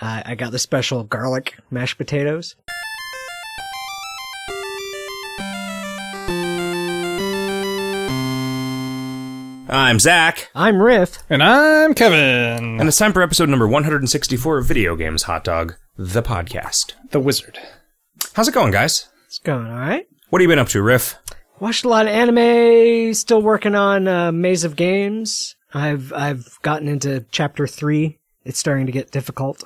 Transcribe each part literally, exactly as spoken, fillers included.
Uh, I got the special garlic mashed potatoes. I'm Zach. I'm Riff. And I'm Kevin. And it's time for episode number one hundred sixty-four of Video Games Hot Dog, the podcast. The Wizard. How's it going, guys? It's going all right. What have you been up to, Riff? Watched a lot of anime, still working on uh, Maze of Games. I've I've gotten into chapter three. It's starting to get difficult.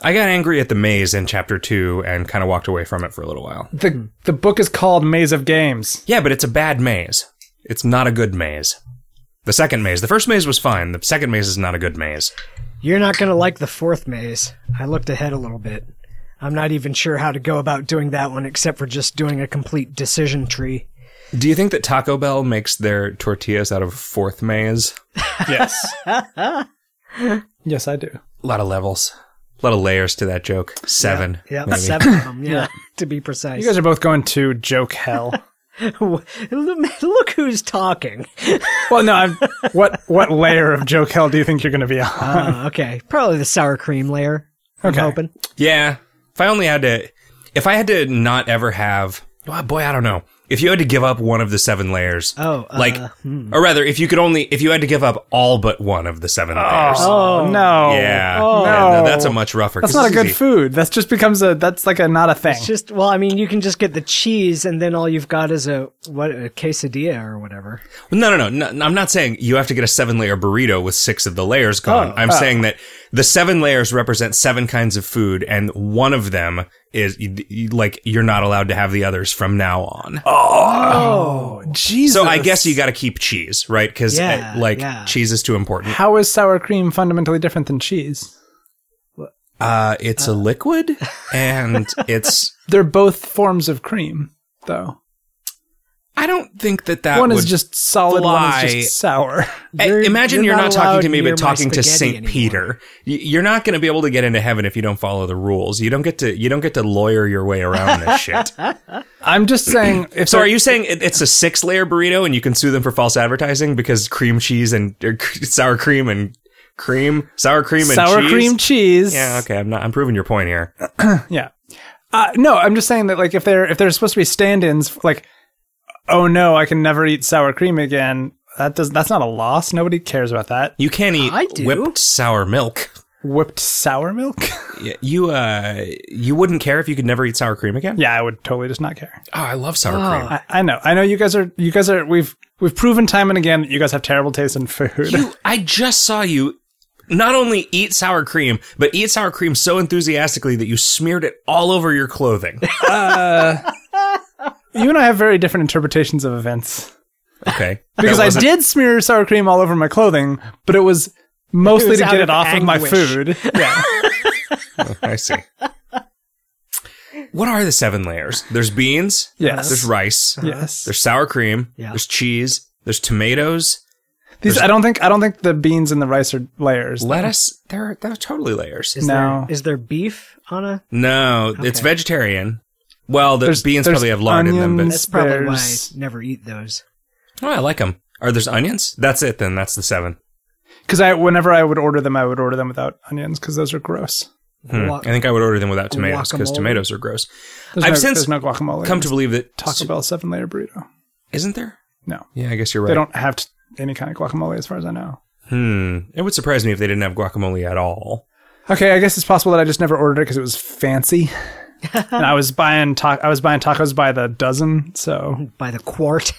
I got angry at the maze in chapter two and kind of walked away from it for a little while. The the book is called Maze of Games. Yeah, but it's a bad maze. It's not a good maze. The second maze. The first maze was fine. The second maze is not a good maze. You're not going to like the fourth maze. I looked ahead a little bit. I'm not even sure how to go about doing that one except for just doing a complete decision tree. Do you think that Taco Bell makes their tortillas out of fourth maze? Yes. Yes, I do. A lot of levels. A lot of layers to that joke. Seven. Yeah, yep. Seven of them. Yeah, yeah, to be precise. You guys are both going to joke hell. Look who's talking. Well, no, I'm, what what layer of joke hell do you think you're going to be on? Uh, okay, probably the sour cream layer. I'm okay. Hoping. Yeah, if I only had to, if I had to not ever have, oh boy, I don't know. If you had to give up one of the seven layers, oh, uh, like, hmm. or rather, if you could only, if you had to give up all but one of the seven oh, layers, oh no, yeah, oh, yeah no, that's a much rougher. That's not a good easy. Food. That's just becomes a. That's like a not a thing. It's just well, I mean, you can just get the cheese, and then all you've got is a what a quesadilla or whatever. Well, no, no, no, no. I'm not saying you have to get a seven layer burrito with six of the layers gone. Oh, I'm oh. saying that the seven layers represent seven kinds of food, and one of them is like you're not allowed to have the others from now on. Oh. Oh, Jesus. So I guess you got to keep cheese, right? Because yeah, like yeah. cheese is too important. How is sour cream fundamentally different than cheese? Uh, it's uh. a liquid and it's... They're both forms of cream, though. I don't think that that one would is just solid, fly. One is just sour. You're, Imagine you're, you're not, not talking to me, but talking to Saint Peter. You're not going to be able to get into heaven if you don't follow the rules. You don't get to. You don't get to lawyer your way around this shit. I'm just saying. If so, are you saying it, it's a six-layer burrito, and you can sue them for false advertising because cream cheese and or, sour cream and cream, sour cream and sour cheese? cream cheese? Yeah. Okay. I'm not. I'm proving your point here. Yeah. Uh, no, I'm just saying that like if they're if they're supposed to be stand-ins like. Oh no, I can never eat sour cream again. That does that's not a loss. Nobody cares about that. You can't eat I do. whipped sour milk. Whipped sour milk? Yeah, you uh you wouldn't care if you could never eat sour cream again? Yeah, I would totally just not care. Oh, I love sour oh. cream. I, I know. I know you guys are you guys are we've we've proven time and again that you guys have terrible taste in food. You, I just saw you not only eat sour cream, but eat sour cream so enthusiastically that you smeared it all over your clothing. Uh You and I have very different interpretations of events. Okay. Because I did smear sour cream all over my clothing, but it was mostly it was to get it off anguish. of my food. Yeah. Oh, I see. What are the seven layers? There's beans. Yes. There's rice. Yes. There's sour cream. Yeah. There's cheese. There's tomatoes. These there's I don't think I don't think the beans and the rice are layers. Lettuce. They're they're totally layers. Is no. There, is there beef on a? No, okay. It's vegetarian. Well, the there's, beans there's probably have lard onions, in them, but that's probably why I never eat those. Oh, I like them. Are there onions? That's it, then. That's the seven. Because I, whenever I would order them, I would order them without onions because those are gross. Hmm. I think I would order them without tomatoes because tomatoes are gross. There's I've no, since no guacamole come to believe that Taco Bell seven layer burrito isn't there. No. Yeah, I guess you're right. They don't have t- any kind of guacamole, as far as I know. Hmm. It would surprise me if they didn't have guacamole at all. Okay, I guess it's possible that I just never ordered it because it was fancy. And I was buying ta- I was buying tacos by the dozen, so by the quart.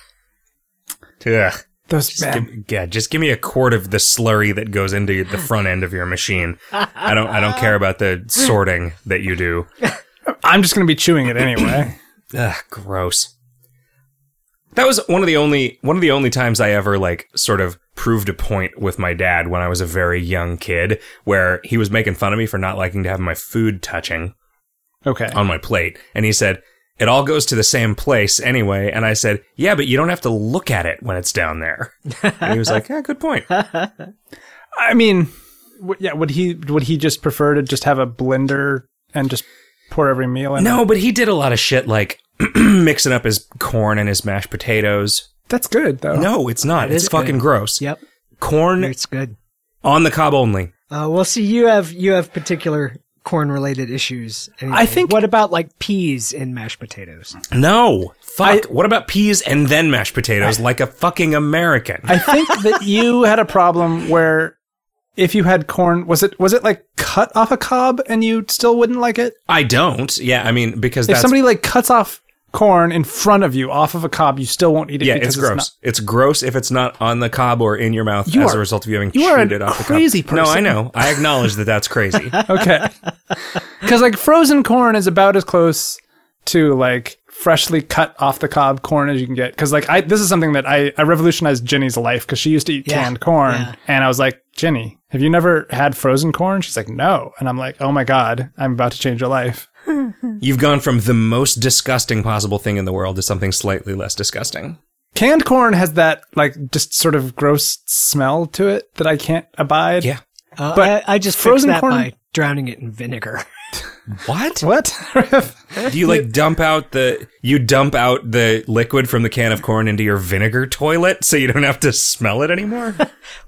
Yeah, those just give, yeah, just give me a quart of the slurry that goes into the front end of your machine. I don't I don't care about the sorting that you do. I'm just going to be chewing it anyway. Ugh, gross. That was one of the only one of the only times I ever like sort of proved a point with my dad when I was a very young kid, where he was making fun of me for not liking to have my food touching. Okay. On my plate. And he said, it all goes to the same place anyway. And I said, yeah, but you don't have to look at it when it's down there. And he was like, yeah, good point. I mean, w- yeah, would he would he just prefer to just have a blender and just pour every meal in? No, it? But he did a lot of shit like mixing up his corn and his mashed potatoes. That's good, though. No, it's not. It it's fucking good. Gross. Yep. Corn. It's good. On the cob only. Uh, well, see, you have you have particular... corn-related issues. Anyway. I think. What about like peas in mashed potatoes? No, fuck. I, what about peas and then mashed potatoes, I, like a fucking American? I think that you had a problem where if you had corn, was it was it like cut off a cob and you still wouldn't like it? I don't. Yeah, I mean because if that's... somebody like cuts off corn in front of you off of a cob, you still won't eat it. Yeah, because it's gross. It's, not... it's gross if it's not on the cob or in your mouth you as are, a result of you having you chewed it off the cob. You are a crazy person. No, I know. I acknowledge that that's crazy. Okay. Because like frozen corn is about as close to like freshly cut off the cob corn as you can get. Because like I, this is something that I, I revolutionized Jenny's life because she used to eat yeah, canned corn. Yeah. And I was like, Jenny, have you never had frozen corn? She's like, no. And I'm like, oh my God, I'm about to change your life. You've gone from the most disgusting possible thing in the world to something slightly less disgusting. Canned corn has that, like, just sort of gross smell to it that I can't abide. Yeah. Uh, but I, I just frozen that corn by drowning it in vinegar. What? What? Do you, like, dump out the... You dump out the liquid from the can of corn into your vinegar toilet so you don't have to smell it anymore?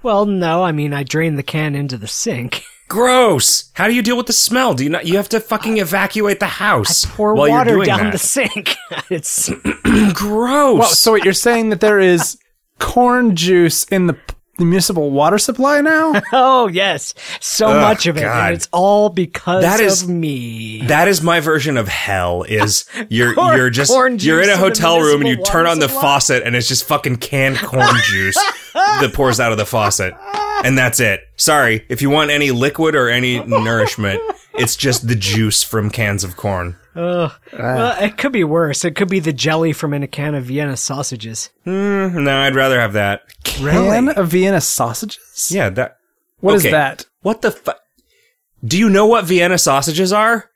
Well, no. I mean, I drain the can into the sink. Gross! How do you deal with the smell? Do you not? You have to fucking evacuate the house. I pour while water you're doing down that. The sink. It's gross. Well, so what you're saying that there is corn juice in the, the municipal water supply now? Oh yes, so oh, much of it, God. And it's all because that is, of me. That is my version of hell. Is you're corn, you're just you're in a hotel in room and you turn on the supply? Faucet and it's just fucking canned corn juice that pours out of the faucet. And that's it. Sorry, if you want any liquid or any nourishment, it's just the juice from cans of corn. Ugh. Well, it could be worse. It could be the jelly from in a can of Vienna sausages. Mm, no, I'd rather have that. Can really? Of Vienna sausages? Yeah, that. What okay. is that? What the fuck? Do you know what Vienna sausages are?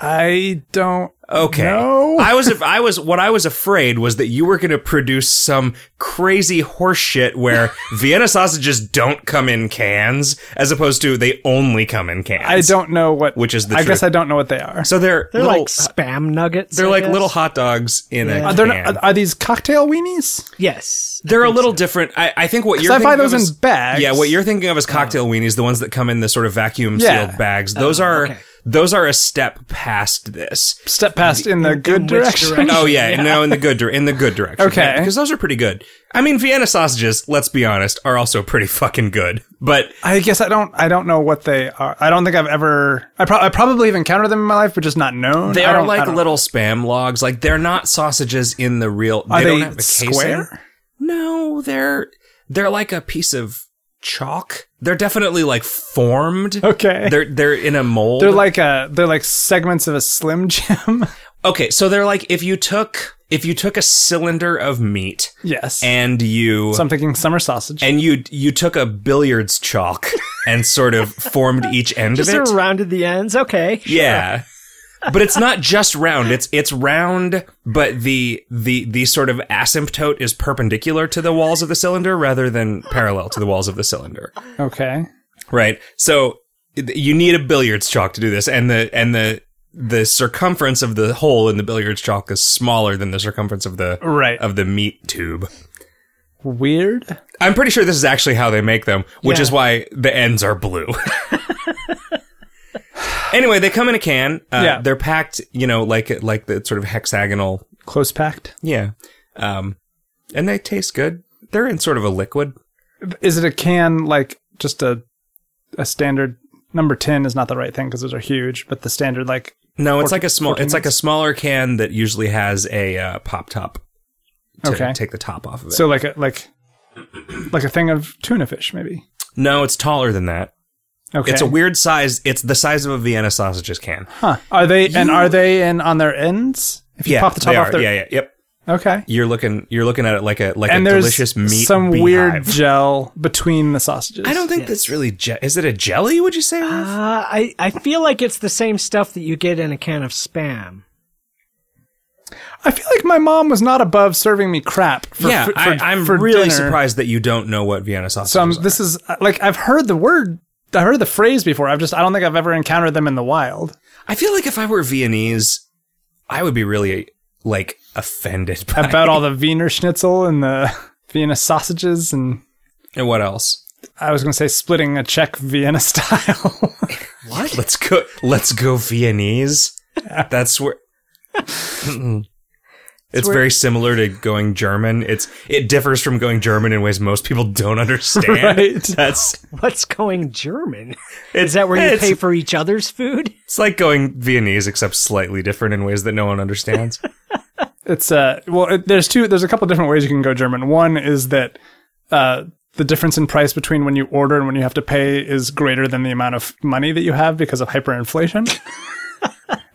I don't. Okay. No. I was, I was, what I was afraid was that you were going to produce some crazy horseshit where Vienna sausages don't come in cans, as opposed to they only come in cans. I don't know what, which is the I truth. Guess I don't know what they are. So they're, they're little, like spam nuggets. They're I like guess. Little hot dogs in yeah. a can. Are, not, are these cocktail weenies? Yes. They're a little so. Different. I, I think what you're I thinking I buy those of is, in bags. Yeah. What you're thinking of is cocktail oh. weenies, the ones that come in the sort of vacuum yeah. sealed bags. Those oh, are. Okay. Those are a step past this. Step past in the good in direction? direction? Oh, yeah, yeah. No, in the good, in the good direction. Okay. Right? Because those are pretty good. I mean, Vienna sausages, let's be honest, are also pretty fucking good. But I guess I don't I don't know what they are. I don't think I've ever... I, pro- I probably have encountered them in my life, but just not known. They are like little spam logs. Like, they're not sausages in the real... They are don't they have a square? Casing. No, they're they're like a piece of... chalk. They're definitely like formed. Okay. They're they're in a mold. They're like a they're like segments of a Slim Jim. Okay, so they're like if you took if you took a cylinder of meat. Yes. And you So I'm thinking summer sausage. And you you took a billiards chalk and sort of formed each end just of it. Just sort of rounded the ends. Okay. Sure. Yeah. But it's not just round. It's it's round, but the the the sort of asymptote is perpendicular to the walls of the cylinder rather than parallel to the walls of the cylinder. Okay. Right. So you need a billiards chalk to do this, and the and the the circumference of the hole in the billiards chalk is smaller than the circumference of the right. of the meat tube. Weird. I'm pretty sure this is actually how they make them, which yeah. is why the ends are blue. Anyway, they come in a can. Uh, yeah. They're packed, you know, like like the sort of hexagonal. Close packed? Yeah. Um, and they taste good. They're in sort of a liquid. Is it a can like just a a standard number ten is not the right thing because those are huge, but the standard like no, it's four, like a small. It's like a smaller can that usually has a uh, pop top to okay. take the top off of it. So like a like like a thing of tuna fish maybe. No, it's taller than that. Okay. It's a weird size. It's the size of a Vienna sausages can. Huh. Are they you, and are they in on their ends? If you yeah, pop the top they off are. Their Yeah, yeah, yep. Okay. You're looking you're looking at it like a like and a delicious meat beehive. Some weird gel between the sausages. I don't think yes. that's really gel. Is it a jelly, would you say? Uh, I I feel like it's the same stuff that you get in a can of Spam. I feel like my mom was not above serving me crap. For, yeah, for, for, I, I'm for really dinner. Surprised that you don't know what Vienna sausages some, are. This is like I've heard the word I heard the phrase before. I've just, I don't think I've ever encountered them in the wild. I feel like if I were Viennese, I would be really, like, offended by about all the Wiener Schnitzel and the Vienna sausages and... And what else? I was going to say splitting a Czech Vienna style. What? Let's go. Let's go Viennese. That's where. It's very similar to going German. It's it differs from going German in ways most people don't understand. Right? That's what's going German. Is that where you pay for each other's food? It's like going Viennese, except slightly different in ways that no one understands. It's uh well, it, there's two. There's a couple different ways you can go German. One is that uh the difference in price between when you order and when you have to pay is greater than the amount of money that you have because of hyperinflation.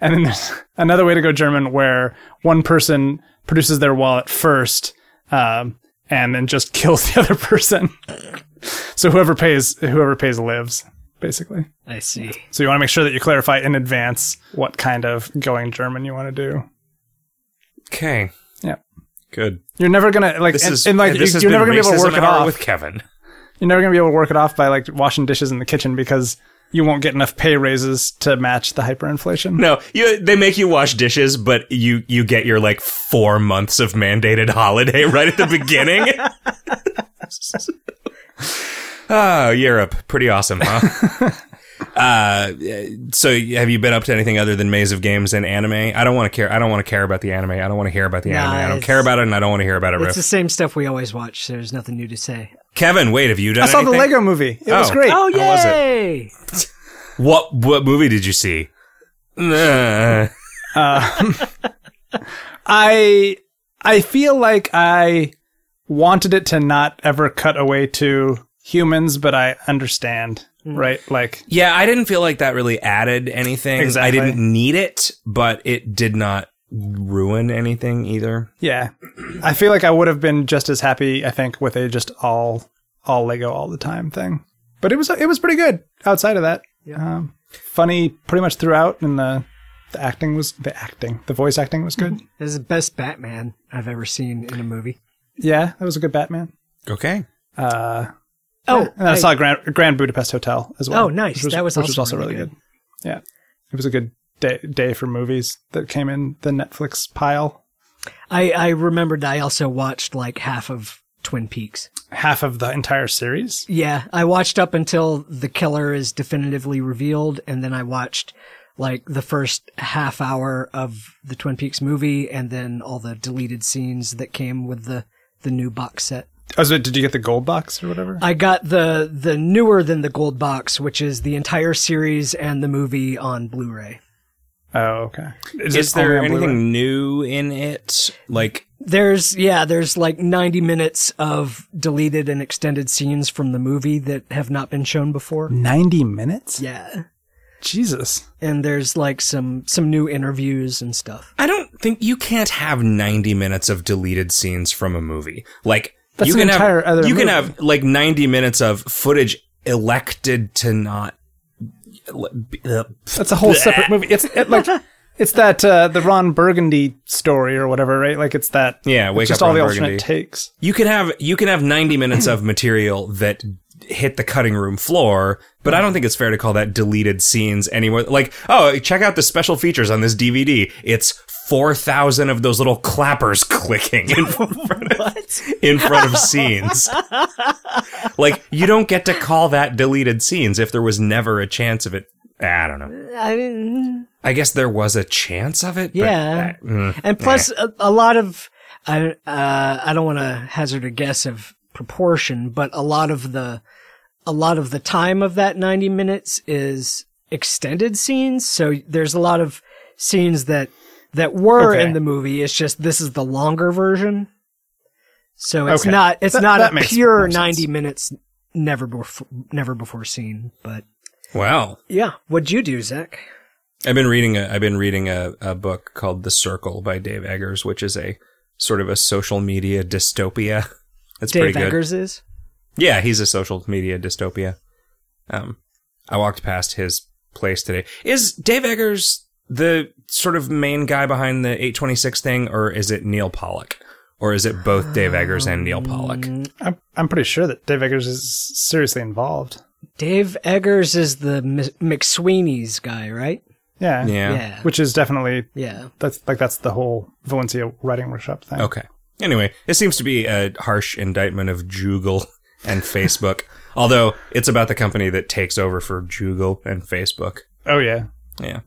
And then there's another way to go German where one person produces their wallet first um, and then just kills the other person. So whoever pays whoever pays lives, basically. I see. So you want to make sure that you clarify in advance what kind of going German you want to do. Okay. Yeah. Good. You're never going to like this and, is, and like this you're, you're never going to be able to work it off with Kevin. You're never going to be able to work it off by like washing dishes in the kitchen because you won't get enough pay raises to match the hyperinflation. No, you, they make you wash dishes, but you, you get your, like, four months of mandated holiday right at the beginning. Oh, Europe. Pretty awesome, huh? uh, so have you been up to anything other than Maze of Games and anime? I don't want to care. I don't want to care about the anime. I don't want to hear about the nah, anime. I don't care about it, and I don't want to hear about it. It's Riff. The same stuff we always watch. So there's nothing new to say. Kevin, wait, have you done I saw anything? The Lego movie. It oh. was great. Oh, yay! What what movie did you see? uh, I I feel like I wanted it to not ever cut away to humans, but I understand, mm. right? Like, yeah, I didn't feel like that really added anything. Exactly. I didn't need it, but it did not ruin anything either. Yeah. I feel like I would have been just as happy, I think, with a just all all Lego all the time thing. But it was it was pretty good outside of that. Yeah. Um, funny pretty much throughout, and the the acting was the acting. The voice acting was good. It was the best Batman I've ever seen in a movie. Yeah, that was a good Batman. Okay. Uh Oh, yeah. And I, I saw Grand Grand Budapest Hotel as well. Oh, nice. Which was, that was, which also was also really good. good. Yeah. It was a good Day, day for movies that came in the Netflix pile. I, I remembered I also watched like half of Twin Peaks. Half of the entire series? Yeah. I watched up until the killer is definitively revealed, and then I watched like the first half hour of the Twin Peaks movie and then all the deleted scenes that came with the, the new box set. Oh, so did you get the gold box or whatever? I got the the newer than the gold box, which is the entire series and the movie on Blu-ray. Oh, okay. Is, is there anything new in it? Like there's yeah, there's like ninety minutes of deleted and extended scenes from the movie that have not been shown before. ninety minutes? Yeah. Jesus. And there's like some some new interviews and stuff. I don't think you can't have ninety minutes of deleted scenes from a movie. Like That's you an can entire have other you movie. Can have like ninety minutes of footage elected to not. That's a whole separate movie. It's it, like it's that uh, the Ron Burgundy story or whatever, right? Like it's that. Yeah, wake it's just up all Ron the alternate Burgundy. Takes. You can have you can have ninety minutes of material that hit the cutting room floor, but I don't think it's fair to call that deleted scenes anymore. Like, oh, check out the special features on this D V D. It's four thousand of those little clappers clicking in front of, what? In front of scenes. Like, you don't get to call that deleted scenes if there was never a chance of it. I don't know. I mean, I guess there was a chance of it. Yeah, but, uh, mm, and plus eh. a, a lot of I uh, I don't want to hazard a guess of proportion, but a lot of the a lot of the time of that ninety minutes is extended scenes. So there's a lot of scenes that that were okay. in the movie. It's just this is the longer version. So it's okay. not it's that, not that a pure ninety sense. Minutes never before never before seen. But wow, yeah. What'd you do, Zach? I've been reading a I've been reading a, a book called The Circle by Dave Eggers, which is a sort of a social media dystopia. That's Dave pretty good. Eggers is? Yeah, he's a social media dystopia. Um, I walked past his place today. Is Dave Eggers the sort of main guy behind the eight twenty-six thing, or is it Neil Pollock? Or is it both Dave Eggers and Neil Pollock? I'm, I'm pretty sure that Dave Eggers is seriously involved. Dave Eggers is the M- McSweeney's guy, right? Yeah. yeah. Yeah. Which is definitely... Yeah. That's like that's the whole Valencia writing workshop thing. Okay. Anyway, it seems to be a harsh indictment of Google and Facebook. Although it's about the company that takes over for Google and Facebook. Oh, yeah. Yeah.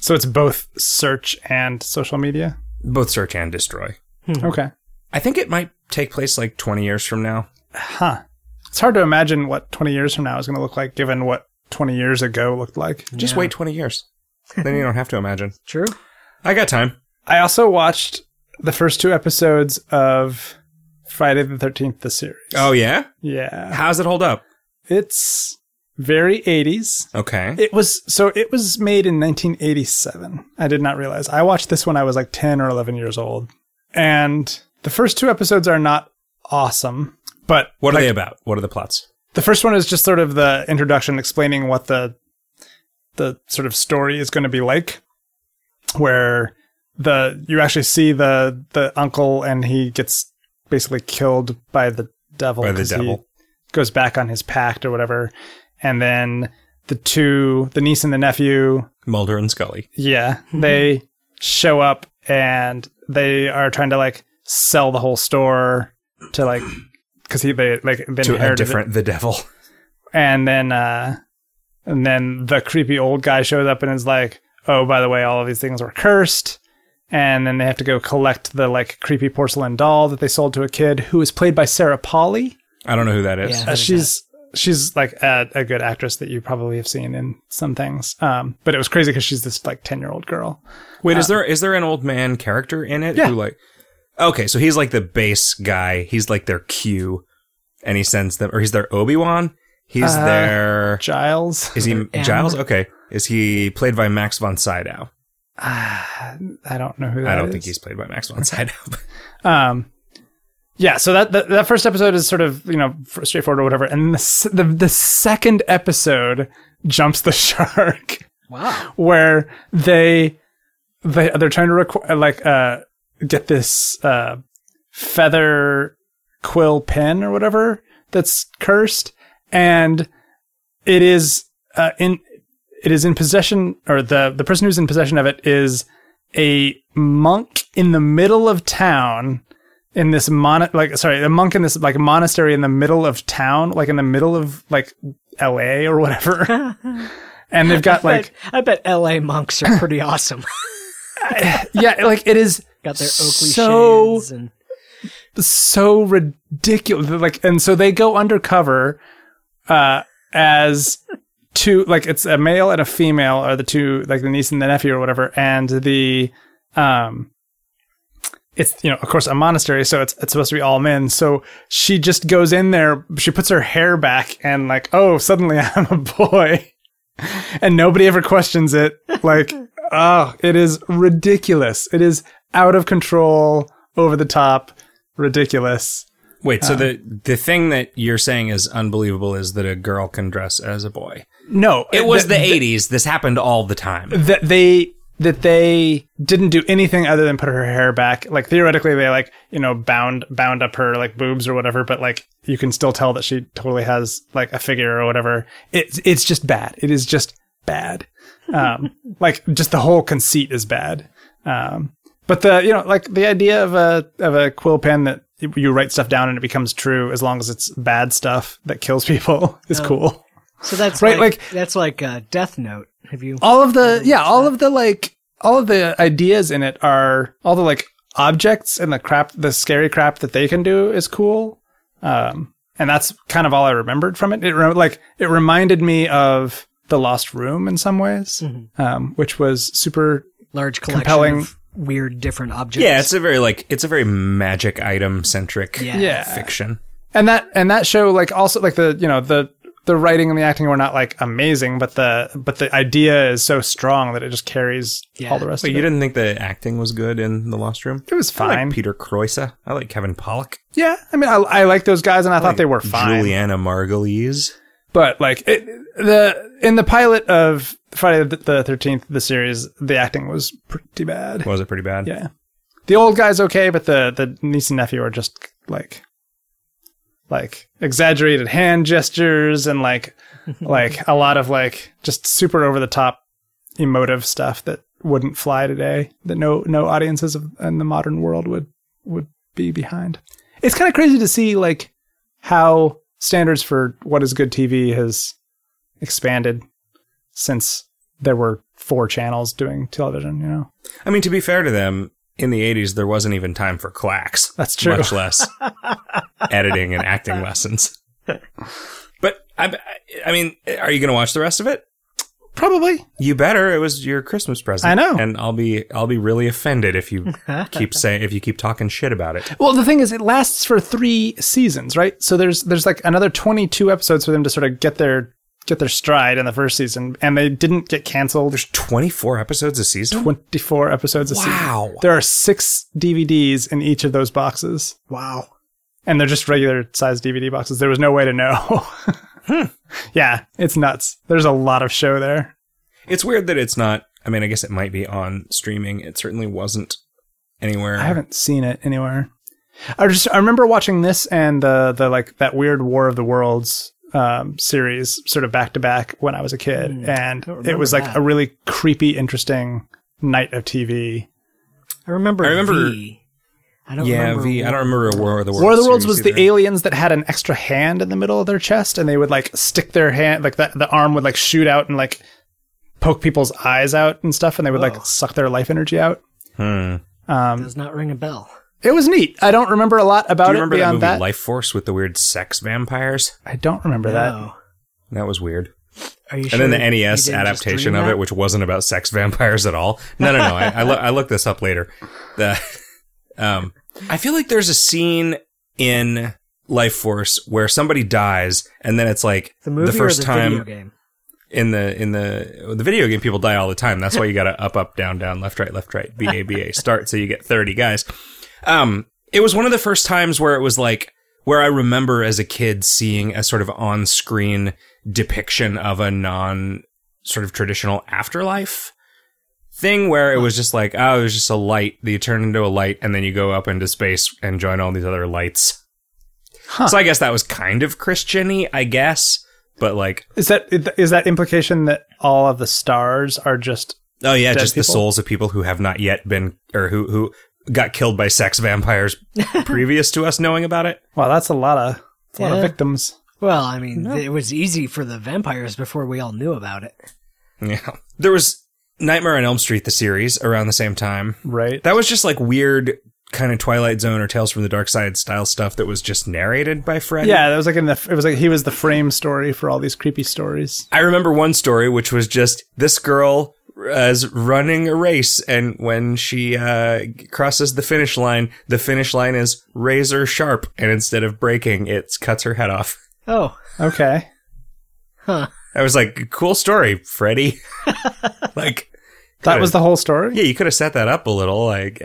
So it's both search and social media? Both search and destroy. Hmm. Okay. I think it might take place like twenty years from now. Huh. It's hard to imagine what twenty years from now is going to look like, given what twenty years ago looked like. Just yeah. wait twenty years. Then you don't have to imagine. True. I got time. I also watched the first two episodes of Friday the thirteenth, the series. Oh, yeah? Yeah. How's it hold up? It's very eighties. Okay. It was so it was made in nineteen eighty-seven. I did not realize. I watched this when I was like ten or eleven years old. And the first two episodes are not awesome, but... What are like, they about? What are the plots? The first one is just sort of the introduction explaining what the the sort of story is going to be like, where the you actually see the the uncle and he gets basically killed by the devil. By the devil. He goes back on his pact or whatever. And then the two, the niece and the nephew... Mulder and Scully. Yeah. They show up and they are trying to, like, sell the whole store to, like... Because he, they, like... They to a different, it. the devil. And then, uh... And then the creepy old guy shows up and is like, oh, by the way, all of these things were cursed. And then they have to go collect the, like, creepy porcelain doll that they sold to a kid who is played by Sarah Polly. I don't know who that is. Yeah, uh, she's... That. She's like a, a good actress that you probably have seen in some things. Um, but it was crazy because she's this like ten-year-old girl. Wait, um, is there is there an old man character in it? Yeah. Who like, okay, so he's like the base guy. He's like their Q, and he sends them, or he's their Obi-Wan. He's uh, their... Giles. Is he Giles? Okay. Is he played by Max von Sydow? Uh, I don't know who that is. I don't is. think he's played by Max von Sydow. um Yeah, so that, that that first episode is sort of, you know, straightforward or whatever. And the the, the second episode jumps the shark. Wow. Where they, they, they're trying to, requ- like, uh, get this uh, feather quill pen or whatever that's cursed. And it is uh, in it is in possession, or the, the person who's in possession of it is a monk in the middle of town... In this mon like sorry, a monk in this like monastery in the middle of town, like in the middle of like L A or whatever. And they've got I like bet, I bet L A monks are pretty awesome. I, yeah, like it is got their Oakley so, shades and so ridiculous. Like, and so they go undercover uh, as two like it's a male and a female are the two like the niece and the nephew or whatever, and the um it's, you know, of course, a monastery, so it's it's supposed to be all men. So she just goes in there, she puts her hair back, and like, oh, suddenly I'm a boy. And nobody ever questions it. Like, oh, it is ridiculous. It is out of control, over the top, ridiculous. Wait, so um, the, the thing that you're saying is unbelievable is that a girl can dress as a boy. No. It was th- the th- eighties. This happened all the time. That they... that they didn't do anything other than put her hair back. Like, theoretically, they, like, you know, bound bound up her, like, boobs or whatever, but, like, you can still tell that she totally has, like, a figure or whatever. It's it's just bad. It is just bad. Um, like, just the whole conceit is bad. Um, but the, you know, like, the idea of a of a quill pen that you write stuff down and it becomes true as long as it's bad stuff that kills people is oh. cool. So that's right, like, like that's like uh, Death Note. Have you all of the yeah, all that? of the like all of the ideas in it are all the like objects and the crap, the scary crap that they can do is cool. Um, and that's kind of all I remembered from it. It re- like it reminded me of The Lost Room in some ways, mm-hmm. um, which was super large, collection compelling, of weird, different objects. Yeah, it's a very like it's a very magic item centric yeah. yeah. fiction. And that and that show like also like the you know the. The writing and the acting were not like amazing, but the but the idea is so strong that it just carries yeah. all the rest Wait, of it. You didn't think the acting was good in The Lost Room? It was fine. I like Peter Croisa. I like Kevin Pollak. Yeah, I mean, I, I like those guys, and I, I thought like they were fine. Juliana Margulies. But like it, the in the pilot of Friday the thirteenth, the series, the acting was pretty bad. Was it pretty bad? Yeah, the old guy's okay, but the the niece and nephew are just like. Like exaggerated hand gestures and like, like a lot of like just super over the top, emotive stuff that wouldn't fly today. That no no audiences of, in the modern world would would be behind. It's kind of crazy to see like how standards for what is good T V has expanded since there were four channels doing television, you know? I mean, to be fair to them, in the eighties, there wasn't even time for clacks. That's true. Much less editing and acting lessons. But, I, I mean, are you going to watch the rest of it? Probably. You better. It was your Christmas present. I know. And I'll be I'll be really offended if you keep saying if you keep talking shit about it. Well, the thing is, it lasts for three seasons, right? So there's there's like another twenty-two episodes for them to sort of get their get their stride in the first season, and they didn't get canceled. There's twenty-four episodes a season? twenty-four episodes a wow. season. Wow. There are six D V Ds in each of those boxes. Wow. And they're just regular sized D V D boxes. There was no way to know. Hmm. Yeah, it's nuts. There's a lot of show there. It's weird that it's not, I mean, I guess it might be on streaming. It certainly wasn't anywhere. I haven't seen it anywhere. I just, I remember watching this and the, the like that weird War of the Worlds um, series sort of back to back when I was a kid. Mm, and it was like that. A really creepy, interesting night of T V. I remember. I remember. V. I don't yeah, remember. Yeah, I don't remember a War of the Worlds. War of the Worlds was either. The aliens that had an extra hand in the middle of their chest, and they would like stick their hand, like that, the arm would like shoot out and like poke people's eyes out and stuff, and they would Whoa. like suck their life energy out. Hmm. Um, does not ring a bell. It was neat. I don't remember a lot about it. Do you remember it beyond that movie that. Life Force with the weird sex vampires? I don't remember no. that. That was weird. Are you and sure then the N E S adaptation of it, which wasn't about sex vampires at all. No, no, no. I, I, lo- I looked this up later. The. Um, I feel like there's a scene in Life Force where somebody dies, and then it's like the, movie the first or the time video game? in the in the the video game people die all the time. That's why you got to up up down down left right left right B A B A start so you get thirty guys. Um, it was one of the first times where it was like where I remember as a kid seeing a sort of on screen depiction of a non sort of traditional afterlife. Thing where it was just like, oh, it was just a light that you turn into a light and then you go up into space and join all these other lights. Huh. So I guess that was kind of Christian-y, I guess. But like... Is that is that implication that all of the stars are just Oh yeah, just people? The souls of people who have not yet been, or who, who got killed by sex vampires previous to us knowing about it? Wow, that's a lot of, that's yeah. a lot of victims. Well, I mean, no. It was easy for the vampires before we all knew about it. Yeah. There was... Nightmare on Elm Street, the series, around the same time. Right. That was just like weird kind of Twilight Zone or Tales from the Dark Side style stuff that was just narrated by Freddy. Yeah, that was like in the, it was like he was the frame story for all these creepy stories. I remember one story, which was just this girl is running a race, and when she uh, crosses the finish line, the finish line is razor sharp, and instead of breaking, it cuts her head off. Oh. Okay. Huh. I was like, cool story, Freddy. Like that was the whole story? Yeah, you could have set that up a little. Like,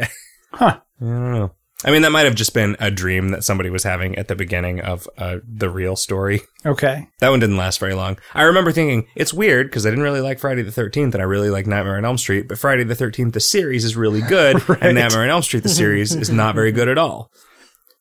huh? I don't know. I mean, that might have just been a dream that somebody was having at the beginning of uh, the real story. Okay. That one didn't last very long. I remember thinking, it's weird because I didn't really like Friday the thirteenth and I really like Nightmare on Elm Street, but Friday the thirteenth, the series, is really good, right. And Nightmare on Elm Street, the series, is not very good at all.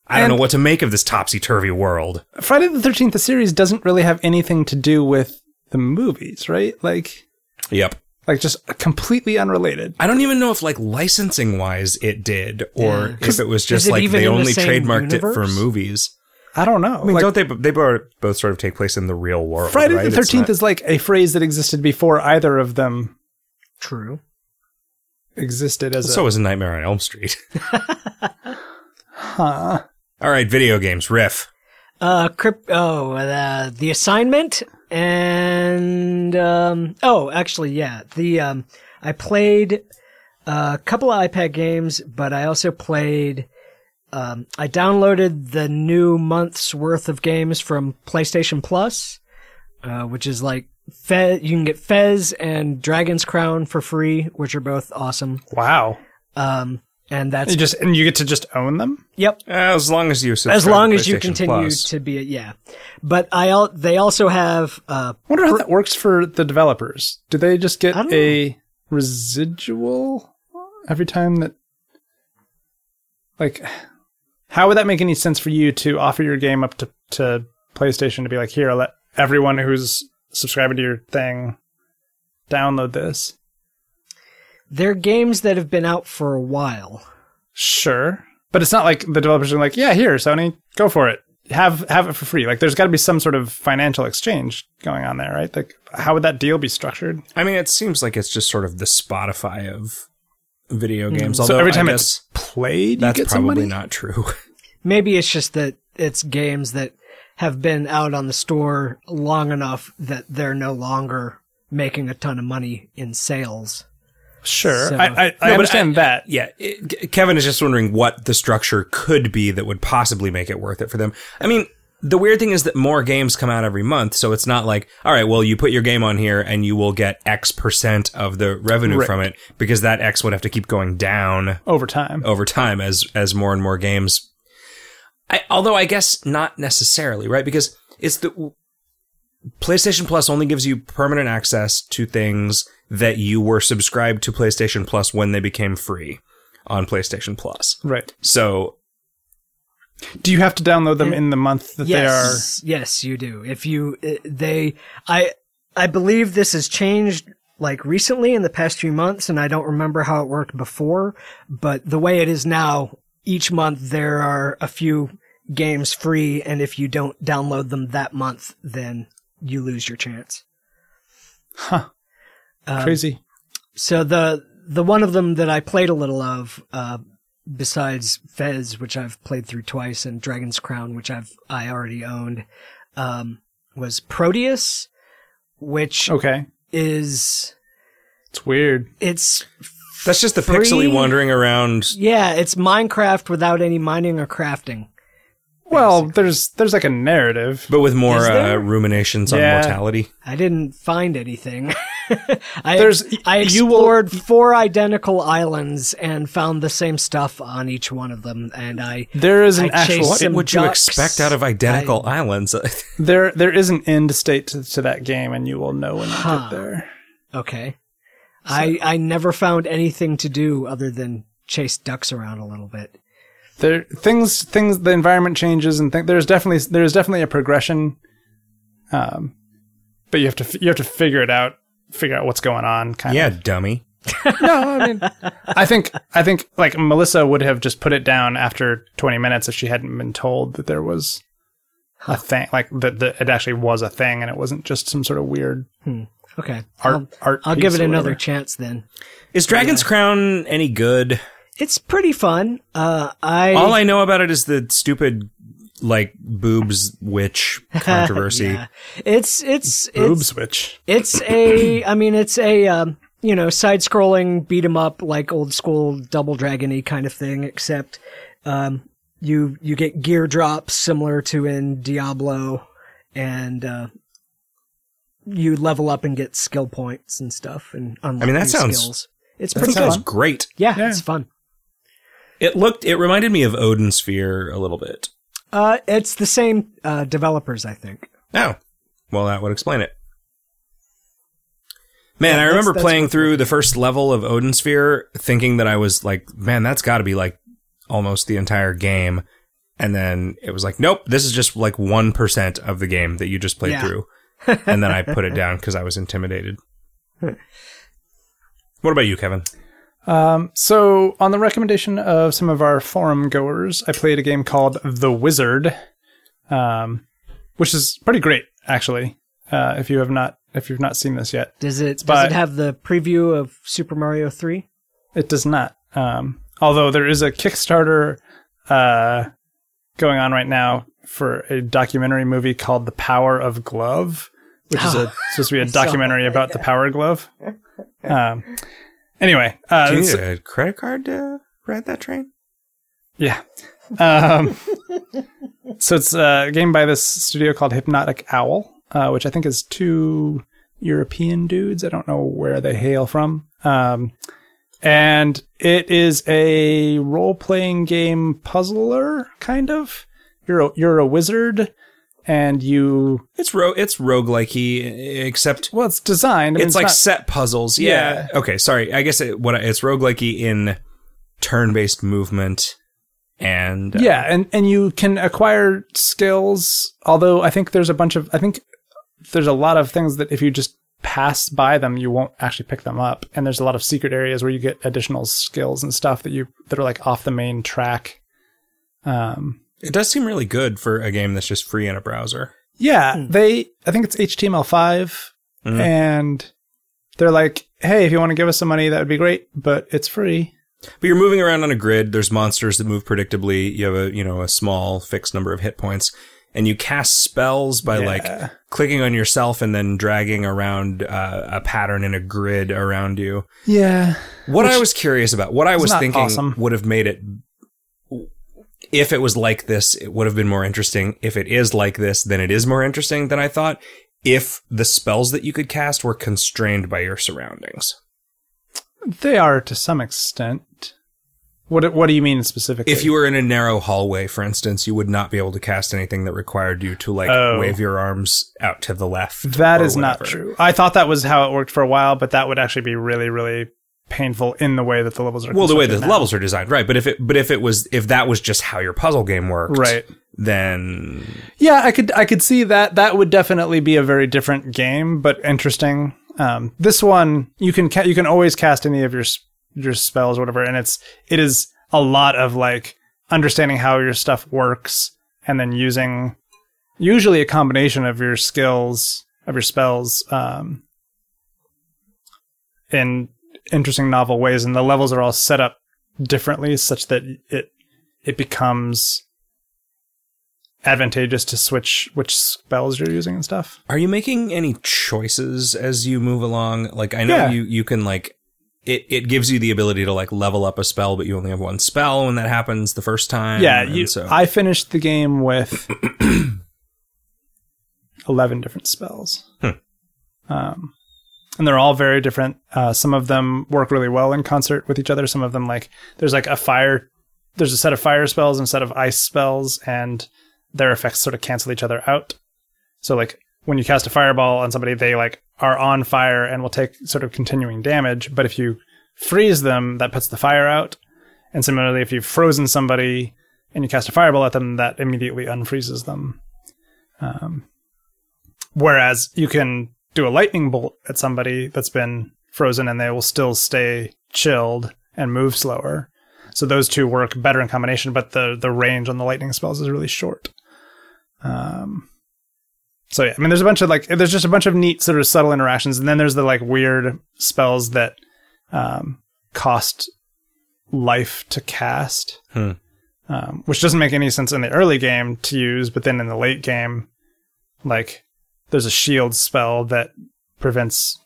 I don't and know what to make of this topsy-turvy world. Friday the thirteenth, the series, doesn't really have anything to do with the movies, right? Like, yep. Like just completely unrelated. I don't even know if like licensing wise it did, or yeah. if it was just it like they only the trademarked universe? It for movies. I don't know. I mean, like, don't they? They both sort of take place in the real world. Friday right? the thirteenth not... is like a phrase that existed before either of them. True. Existed as well, a... so was a Nightmare on Elm Street. Huh. All right, video games riff. Uh, crypt. Oh, uh, the assignment. And, um, oh, actually, yeah, the, um, I played a couple of iPad games, but I also played, um, I downloaded the new month's worth of games from PlayStation Plus, uh, which is like Fez, you can get Fez and Dragon's Crown for free, which are both awesome. Wow. Um, and that's you just, and you get to just own them. Yep. As long as you subscribe as long as you continue Plus. To be a, yeah. But I al- they also have. Uh, I wonder how per- that works for the developers. Do they just get a know. residual every time that? Like, how would that make any sense for you to offer your game up to, to PlayStation to be like, here, let everyone who's subscribing to your thing download this? They're games that have been out for a while. Sure. But it's not like the developers are like, yeah, here, Sony, go for it. have have it for free. Like, there's got to be some sort of financial exchange going on there, right? Like, how would that deal be structured? I mean, it seems like it's just sort of the Spotify of video games. Mm. Although, so every time it's played, that's you get probably somebody? Not true. Maybe it's just that it's games that have been out on the store long enough that they're no longer making a ton of money in sales. Sure. So, I, I, I no, understand I, that. Yeah. It, Kevin is just wondering what the structure could be that would possibly make it worth it for them. I mean, the weird thing is that more games come out every month. So it's not like, all right, well, you put your game on here and you will get X percent of the revenue right. from it, because that X would have to keep going down over time, over time as, as more and more games. I, although I guess not necessarily, right? Because it's the PlayStation Plus only gives you permanent access to things that you were subscribed to PlayStation Plus when they became free on PlayStation Plus. Right. So do you have to download them in the month that yes, they are? Yes, you do. If you, they, I, I believe this has changed like recently in the past few months, and I don't remember how it worked before, but the way it is now, each month there are a few games free, and if you don't download them that month, then you lose your chance. Huh. Um, Crazy. So the the one of them that I played a little of, uh, besides Fez, which I've played through twice, and Dragon's Crown, which I've I already owned, um, was Proteus, which okay. is it's weird. It's that's just the free, pixely wandering around. Yeah, it's Minecraft without any mining or crafting. Well, basically. there's there's like a narrative, but with more uh, ruminations yeah. on mortality. I didn't find anything. I, There's, I explored will, four identical islands and found the same stuff on each one of them. And I there is an I actual what would ducks. you expect out of identical I, islands? there there is an end state to, to that game, and you will know when you huh. get there. Okay, so. I I never found anything to do other than chase ducks around a little bit. There things things the environment changes and th- there's definitely there's definitely a progression, um, but you have to you have to figure it out. Figure out what's going on, kind yeah, of. Yeah, dummy. No, I mean, I think, I think, like, Melissa would have just put it down after twenty minutes if she hadn't been told that there was a thing, like, that, that it actually was a thing and it wasn't just some sort of weird hmm. okay. art, I'll, art I'll give it another chance then. Is Dragon's yeah. Crown any good? It's pretty fun. Uh, I All I know about it is the stupid, like, boobs witch controversy. yeah. It's it's boobs it's, witch. It's a I mean it's a um, you know side scrolling beat 'em up, like old school Double Dragon-y kind of thing, except um, you you get gear drops similar to in Diablo, and uh, you level up and get skill points and stuff and unlock I mean that sounds skills. It's that pretty sounds fun. great. Yeah, yeah, it's fun. It looked it reminded me of Odin Sphere a little bit. Uh, it's the same uh, developers, I think. Oh, well, that would explain it. Man, yeah, I remember that's, that's playing through the first level of Odin Sphere, thinking that I was like, man, that's got to be like almost the entire game. And then it was like, nope, this is just like one percent of the game that you just played yeah. through. And then I put it down because I was intimidated. What about you, Kevin? Um, so on the recommendation of some of our forum goers, I played a game called The Wizard, um, which is pretty great, actually. Uh, if you have not, if you've not seen this yet, does it, by, does it have the preview of Super Mario three? It does not. Um, although there is a Kickstarter, uh, going on right now for a documentary movie called The Power of Glove, which oh, is a, supposed to be a documentary about yeah. the Power Glove. Um, Anyway, uh, do you need a credit card to ride that train? Yeah. Um, so it's a game by this studio called Hypnotic Owl, uh, which I think is two European dudes. I don't know where they hail from. Um, and it is a role-playing game puzzler, kind of. You're a, you're a wizard. And you, it's ro it's roguelikey, except well, it's designed. I mean, it's, it's like not, set puzzles. Yeah. yeah. Okay. Sorry. I guess it, what it's roguelikey in turn-based movement, and uh, yeah, and and you can acquire skills. Although I think there's a bunch of I think there's a lot of things that if you just pass by them, you won't actually pick them up. And there's a lot of secret areas where you get additional skills and stuff that you that are like off the main track. Um. It does seem really good for a game that's just free in a browser. Yeah, mm. they, I think it's H T M L five, mm. and they're like, hey, if you want to give us some money, that would be great, but it's free. But you're moving around on a grid. There's monsters that move predictably. You have a, you know, a small fixed number of hit points, and you cast spells by yeah. like clicking on yourself and then dragging around uh, a pattern in a grid around you. Yeah. What Which I was curious about, what I was thinking awesome. would have made it, if it was like this, it would have been more interesting. If it is like this, then it is more interesting than I thought. If the spells that you could cast were constrained by your surroundings. They are to some extent. What What do you mean specifically? If you were in a narrow hallway, for instance, you would not be able to cast anything that required you to like oh. wave your arms out to the left. That is whatever. Not true. I thought that was how it worked for a while, but that would actually be really, really painful in the way that the levels are. Well, the way the now. levels are designed, right? But if it, but if it was, if that was just how your puzzle game worked, right? Then yeah, I could, I could see that. That would definitely be a very different game, but interesting. Um, this one you can ca- you can always cast any of your your spells or whatever, and it's it is a lot of like understanding how your stuff works and then using usually a combination of your skills of your spells um, in interesting novel ways. And the levels are all set up differently such that it it becomes advantageous to switch which spells you're using and stuff. Are you making any choices as you move along? Like, I know yeah. you, you can like, it, it gives you the ability to like level up a spell, but you only have one spell when that happens the first time. Yeah. You, so. I finished the game with eleven different spells. Hmm. Um, and they're all very different. Uh, some of them work really well in concert with each other. Some of them like, there's like a fire, there's a set of fire spells and a set of ice spells, and their effects sort of cancel each other out. So like when you cast a fireball on somebody, they like are on fire and will take sort of continuing damage. But if you freeze them, that puts the fire out. And similarly, if you've frozen somebody and you cast a fireball at them, that immediately unfreezes them. Um, whereas you can do a lightning bolt at somebody that's been frozen and they will still stay chilled and move slower. So those two work better in combination, but the, the range on the lightning spells is really short. Um, so yeah, I mean, there's a bunch of like, there's just a bunch of neat sort of subtle interactions. And then there's the like weird spells that um, cost life to cast, hmm. um, which doesn't make any sense in the early game to use. But then in the late game, like there's a shield spell that prevents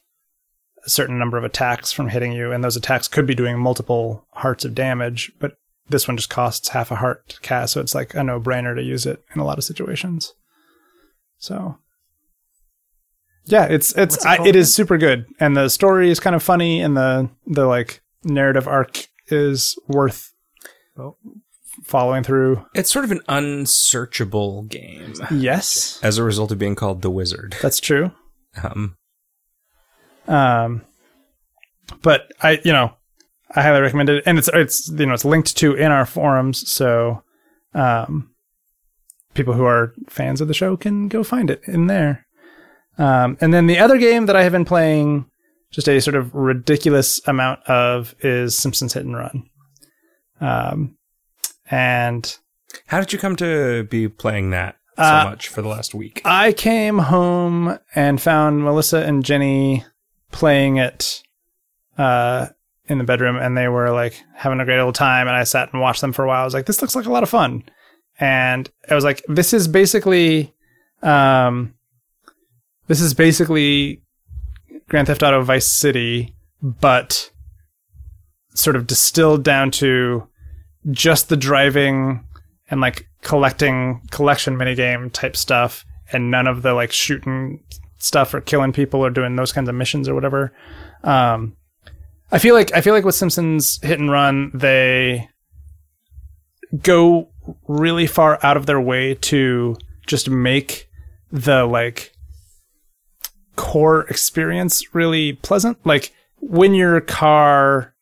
a certain number of attacks from hitting you, and those attacks could be doing multiple hearts of damage, but this one just costs half a heart to cast, so it's like a no-brainer to use it in a lot of situations. So yeah, it's it's it, I, it is super good, and the story is kind of funny, and the the like narrative arc is worth well, following through. It's sort of an unsearchable game, yes, as a result of being called The Wizard. That's true. Um. Um, but I, you know, I highly recommend it, and it's, it's, you know, it's linked to in our forums. So, um, people who are fans of the show can go find it in there. Um, and then the other game that I have been playing just a sort of ridiculous amount of is Simpsons Hit and Run. Um, and how did you come to be playing that so uh, much for the last week? I came home and found Melissa and Jenny playing it uh in the bedroom, and they were like having a great old time, and I sat and watched them for a while. I was like, this looks like a lot of fun, and I was like, this is basically um this is basically Grand Theft Auto Vice City, but sort of distilled down to just the driving and like collecting collection minigame type stuff, and none of the like shooting stuff or killing people or doing those kinds of missions or whatever. Um, I feel like I feel like with Simpsons Hit and Run, they go really far out of their way to just make the like core experience really pleasant. Like when your car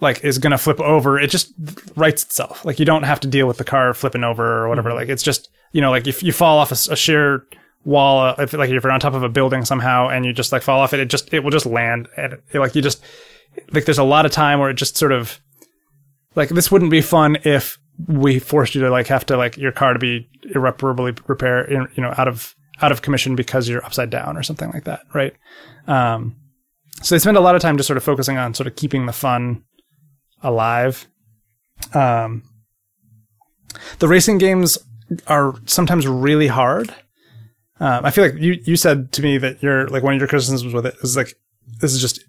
like is gonna flip over, it just writes itself. Like you don't have to deal with the car flipping over or whatever. Mm-hmm. Like it's just, you know, like if you fall off a, a sheer wall, if like if you're on top of a building somehow and you just like fall off it, it just it will just land, and it, like you just like there's a lot of time where it just sort of like, this wouldn't be fun if we forced you to like have to like your car to be irreparably repair, you know, out of out of commission because you're upside down or something like that, right? Um, so they spend a lot of time just sort of focusing on sort of keeping the fun alive. Um, the racing games are sometimes really hard. Um, I feel like you, you said to me that you're like one of your criticisms with it is like, this is just,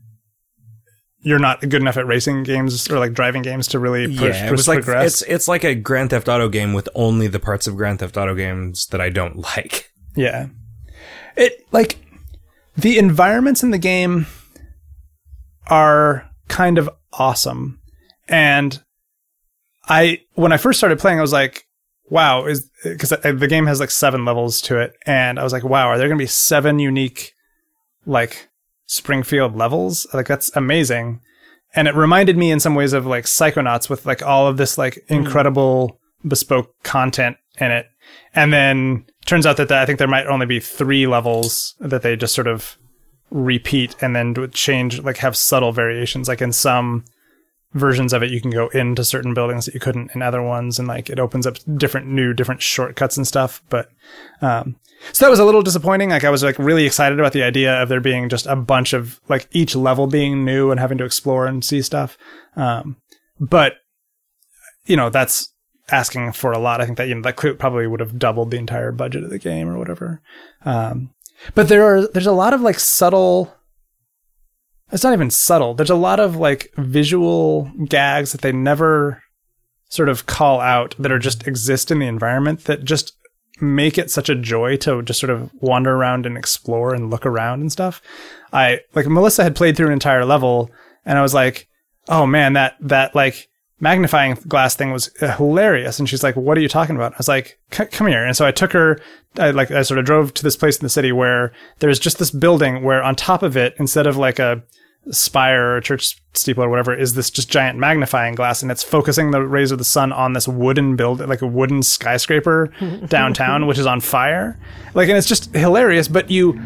you're not good enough at racing games or like driving games to really push, yeah, it was push, like, progress. It's, it's like a Grand Theft Auto game with only the parts of Grand Theft Auto games that I don't like. Yeah. It like the environments in the game are kind of awesome. And I, when I first started playing, I was like, wow, is because the game has like seven levels to it. And I was like, wow, are there going to be seven unique like Springfield levels? Like, that's amazing. And it reminded me in some ways of like Psychonauts with like all of this like incredible mm. bespoke content in it. And then turns out that the, I think there might only be three levels that they just sort of repeat and then would change, like have subtle variations. Like in some versions of it, you can go into certain buildings that you couldn't in other ones, and like it opens up different new different shortcuts and stuff. But um so that was a little disappointing. Like I was like really excited about the idea of there being just a bunch of like each level being new and having to explore and see stuff. Um but you know, that's asking for a lot. I think that, you know, that probably would have doubled the entire budget of the game or whatever. Um but there are there's a lot of like subtle It's not even subtle. There's a lot of like visual gags that they never sort of call out that are just exist in the environment that just make it such a joy to just sort of wander around and explore and look around and stuff. I like Melissa had played through an entire level and I was like, oh man, that, that like magnifying glass thing was hilarious. And she's like, what are you talking about? I was like, come here. And so I took her, I like, I sort of drove to this place in the city where there's just this building where on top of it, instead of like a spire or a church steeple or whatever, is this just giant magnifying glass, and it's focusing the rays of the sun on this wooden building, like a wooden skyscraper downtown, which is on fire. Like, and it's just hilarious, but you,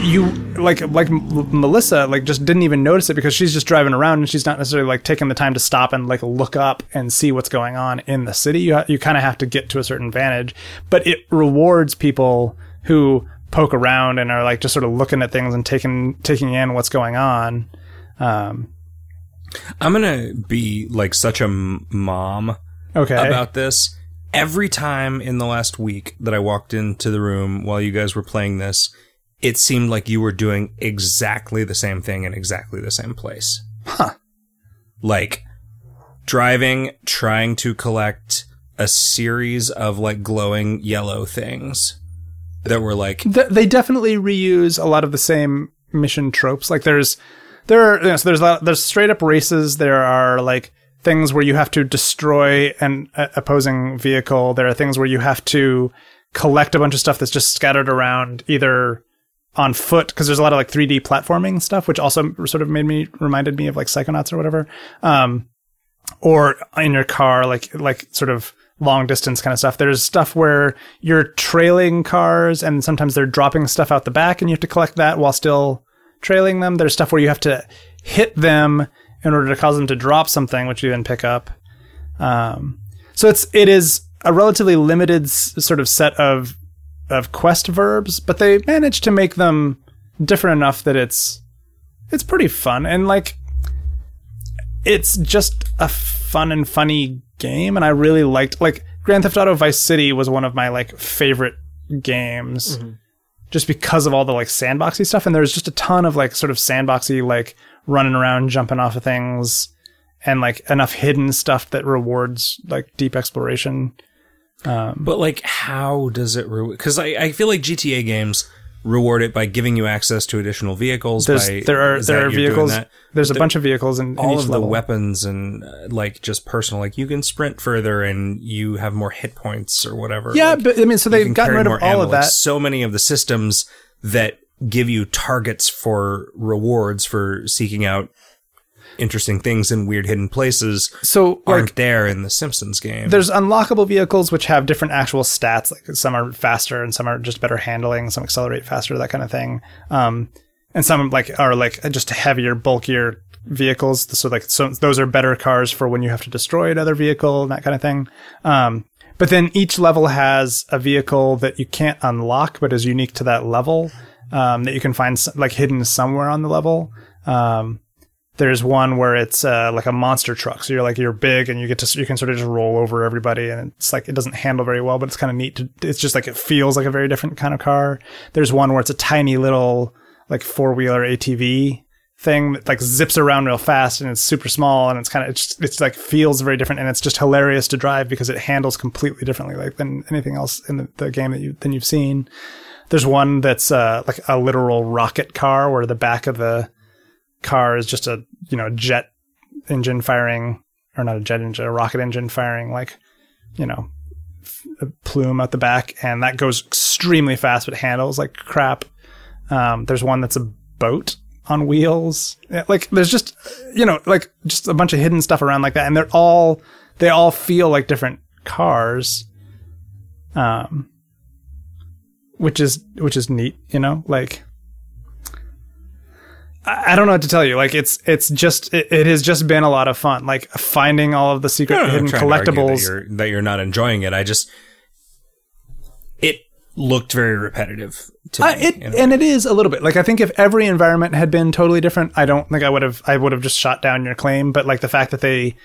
you like like Melissa like just didn't even notice it because she's just driving around and she's not necessarily like taking the time to stop and like look up and see what's going on in the city. You ha- you kind of have to get to a certain vantage, but it rewards people who poke around and are like just sort of looking at things and taking taking in what's going on. Um, I'm gonna be like such a m- mom okay. about this. Every time in the last week that I walked into the room while you guys were playing this, it seemed like you were doing exactly the same thing in exactly the same place. Huh. Like, driving, trying to collect a series of, like, glowing yellow things that were, like... They definitely reuse a lot of the same mission tropes. Like, there's... There are... You know, so there's, there's straight-up races. There are, like, things where you have to destroy an uh, opposing vehicle. There are things where you have to collect a bunch of stuff that's just scattered around either... on foot, because there's a lot of like three D platforming stuff, which also sort of made me reminded me of like Psychonauts or whatever, um, or in your car, like like sort of long distance kind of stuff. There's stuff where you're trailing cars, and sometimes they're dropping stuff out the back, and you have to collect that while still trailing them. There's stuff where you have to hit them in order to cause them to drop something, which you then pick up. Um, so it's it is a relatively limited s- sort of set of. of quest verbs, but they managed to make them different enough that it's it's pretty fun, and like it's just a fun and funny game. And I really liked like Grand Theft Auto Vice City was one of my like favorite games mm-hmm. just because of all the like sandboxy stuff, and there's just a ton of like sort of sandboxy like running around, jumping off of things, and like enough hidden stuff that rewards like deep exploration. Um, but like, how does it? Because re- I, I feel like G T A games reward it by giving you access to additional vehicles. By, there are there are vehicles. There's but a bunch of vehicles in, in all each of level. The weapons and uh, like just personal. Like you can sprint further and you have more hit points or whatever. Yeah, like, but I mean, so they've gotten rid of all ammo. Of that. Like, so many of the systems that give you targets for rewards for seeking out interesting things in weird hidden places so, aren't like, there in the Simpsons game. There's unlockable vehicles which have different actual stats. Like some are faster and some are just better handling. Some accelerate faster, that kind of thing. Um, and some like are like just heavier, bulkier, vehicles. So like, so those are better cars for when you have to destroy another vehicle and that kind of thing. Um, but then each level has a vehicle that you can't unlock, but is unique to that level, um, that you can find like hidden somewhere on the level. Um, There's one where it's uh, like a monster truck. So you're like, you're big and you get to, you can sort of just roll over everybody. And it's like, it doesn't handle very well, but it's kind of neat to, it's just like, it feels like a very different kind of car. There's one where it's a tiny little like four wheeler A T V thing that like zips around real fast and it's super small. And it's kind of, it's, it's like feels very different. And it's just hilarious to drive because it handles completely differently like than anything else in the, the game that you, than you've seen. There's one that's uh, like a literal rocket car where the back of the car is just a, you know, jet engine firing, or not a jet engine, a rocket engine firing, like, you know, a plume out the back, and that goes extremely fast, but handles like crap. Um, there's one that's a boat on wheels. Like, there's just, you know, like just a bunch of hidden stuff around like that, and they're all, they all feel like different cars, um, which is which is neat, you know, like. I don't know what to tell you. Like, it's it's just it, it has just been a lot of fun. Like finding all of the secret no, hidden collectibles. That you're, that you're not enjoying it. I just it looked very repetitive to me. I, it, and it is a little bit. Like, I think if every environment had been totally different, I don't think I would have I would have just shot down your claim. But like the fact that they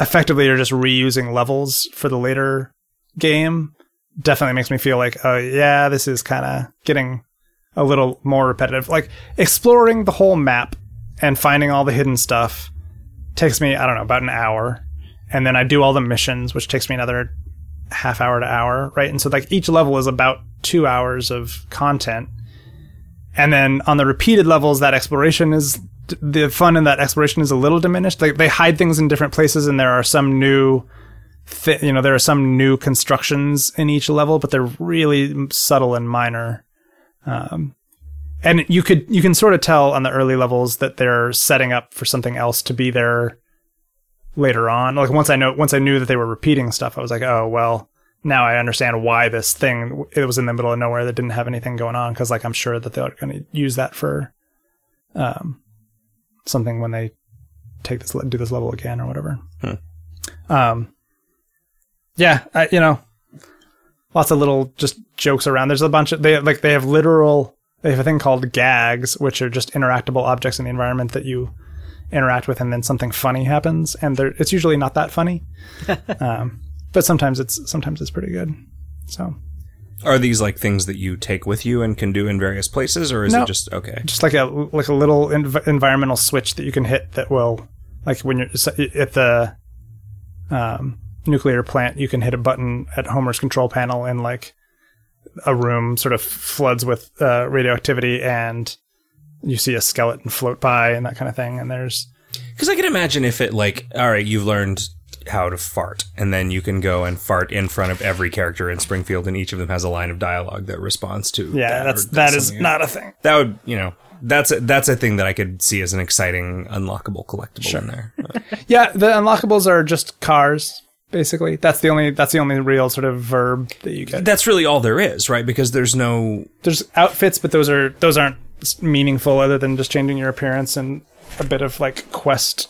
effectively are just reusing levels for the later game definitely makes me feel like, oh yeah, this is kind of getting a little more repetitive. Like exploring the whole map and finding all the hidden stuff takes me, I don't know, about an hour. And then I do all the missions, which takes me another half hour to hour. Right. And so like each level is about two hours of content. And then on the repeated levels, that exploration is the fun in that exploration is a little diminished. Like they hide things in different places and there are some new thi- you know, there are some new constructions in each level, but they're really subtle and minor. Um, and you could, you can sort of tell on the early levels that they're setting up for something else to be there later on. Like once I know, once I knew that they were repeating stuff, I was like, oh, well, now I understand why this thing, it was in the middle of nowhere that didn't have anything going on. Cause like, I'm sure that they're going to use that for, um, something when they take this, do this level again or whatever. Huh. Um, yeah, I, you know. Lots of little just jokes around. There's a bunch of, they like, they have literal, they have a thing called gags, which are just interactable objects in the environment that you interact with. And then something funny happens. And it's usually not that funny. um, but sometimes it's, sometimes it's pretty good. So are these like things that you take with you and can do in various places, or is no, it just, okay. Just like a, like a little env- environmental switch that you can hit that will, like when you're at the, um, nuclear plant, you can hit a button at Homer's control panel and like a room sort of floods with uh, radioactivity and you see a skeleton float by and that kind of thing. And there's, because I can imagine if it like, all right, you've learned how to fart and then you can go and fart in front of every character in Springfield and each of them has a line of dialogue that responds to yeah that that's that is not a thing that would, you know, that's a, that's a thing that I could see as an exciting unlockable collectible. Sure. In there. Yeah, the unlockables are just cars. Basically, that's the only that's the only real sort of verb that you get. That's really all there is, right? Because there's no there's outfits, but those are those aren't meaningful other than just changing your appearance and a bit of like quest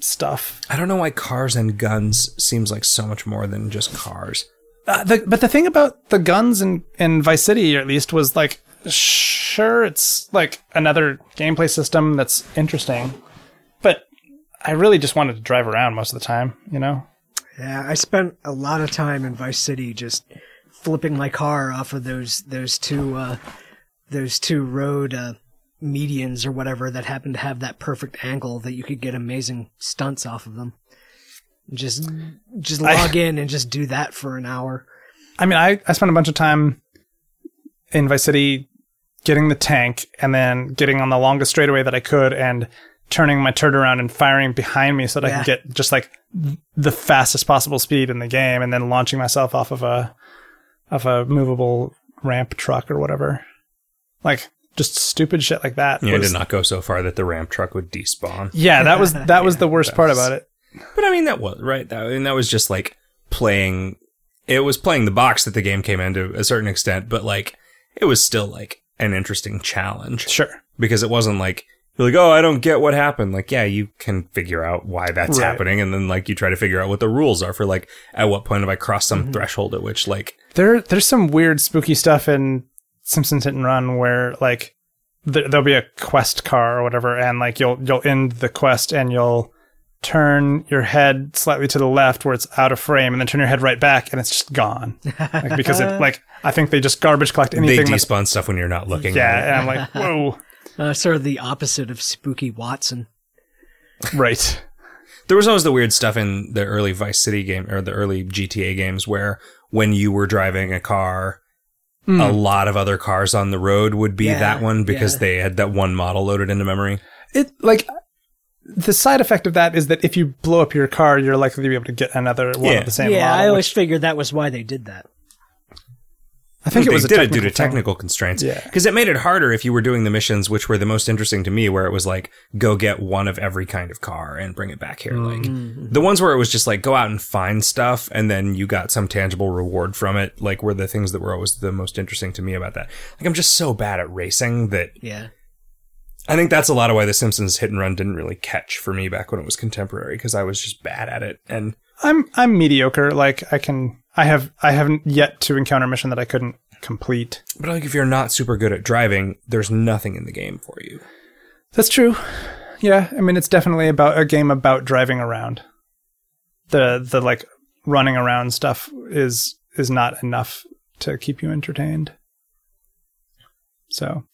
stuff. I don't know why cars and guns seems like so much more than just cars. Uh, the, but the thing about the guns in, in Vice City, at least, was like, sure, it's like another gameplay system that's interesting, but I really just wanted to drive around most of the time, you know. Yeah, I spent a lot of time in Vice City just flipping my car off of those those two uh, those two road uh, medians or whatever that happened to have that perfect angle that you could get amazing stunts off of them. Just just log I, in and just do that for an hour. I mean, I, I spent a bunch of time in Vice City getting the tank and then getting on the longest straightaway that I could and turning my turret around and firing behind me so that yeah. I can get just like the fastest possible speed in the game and then launching myself off of a, of a movable ramp truck or whatever. Like just stupid shit like that. You yeah, did not go so far that the ramp truck would despawn. Yeah. That was, that was yeah, the worst was, part about it. But I mean, that was right. That, and that was just like playing, it was playing the box that the game came in to a certain extent, but like, it was still like an interesting challenge. Sure. Because it wasn't like, You're like, oh, I don't get what happened. Like, yeah, you can figure out why that's right. happening. And then, like, you try to figure out what the rules are for, like, at what point have I crossed some mm-hmm. threshold at which, like... There, there's some weird, spooky stuff in Simpsons Hit and Run where, like, th- there'll be a quest car or whatever, and, like, you'll you'll end the quest and you'll turn your head slightly to the left where it's out of frame, and then turn your head right back, and it's just gone. Like, because, it, like, I think they just garbage collect anything. They despawn stuff when you're not looking. Yeah, right. And I'm like, whoa... Uh, sort of the opposite of Spooky Watson. Right. There was always the weird stuff in the early Vice City game, or the early G T A games, where when you were driving a car, mm. a lot of other cars on the road would be yeah, that one, because yeah. they had that one model loaded into memory. It like the side effect of that is that if you blow up your car, you're likely to be able to get another one yeah. of the same yeah, model. Yeah, I always which... figured that was why they did that. I think it was did it due to technical constraints. Yeah. Because it made it harder if you were doing the missions, which were the most interesting to me, where it was like, go get one of every kind of car and bring it back here. Mm-hmm. Like the ones where it was just like, go out and find stuff, and then you got some tangible reward from it, like were the things that were always the most interesting to me about that. Like, I'm just so bad at racing that yeah. I think that's a lot of why The Simpsons Hit and Run didn't really catch for me back when it was contemporary, because I was just bad at it. And I'm I'm mediocre. Like, I can... I have I haven't yet to encounter a mission that I couldn't complete. But like, if you're not super good at driving, there's nothing in the game for you. That's true. Yeah, I mean, it's definitely about a game about driving around. The the like running around stuff is is not enough to keep you entertained. So,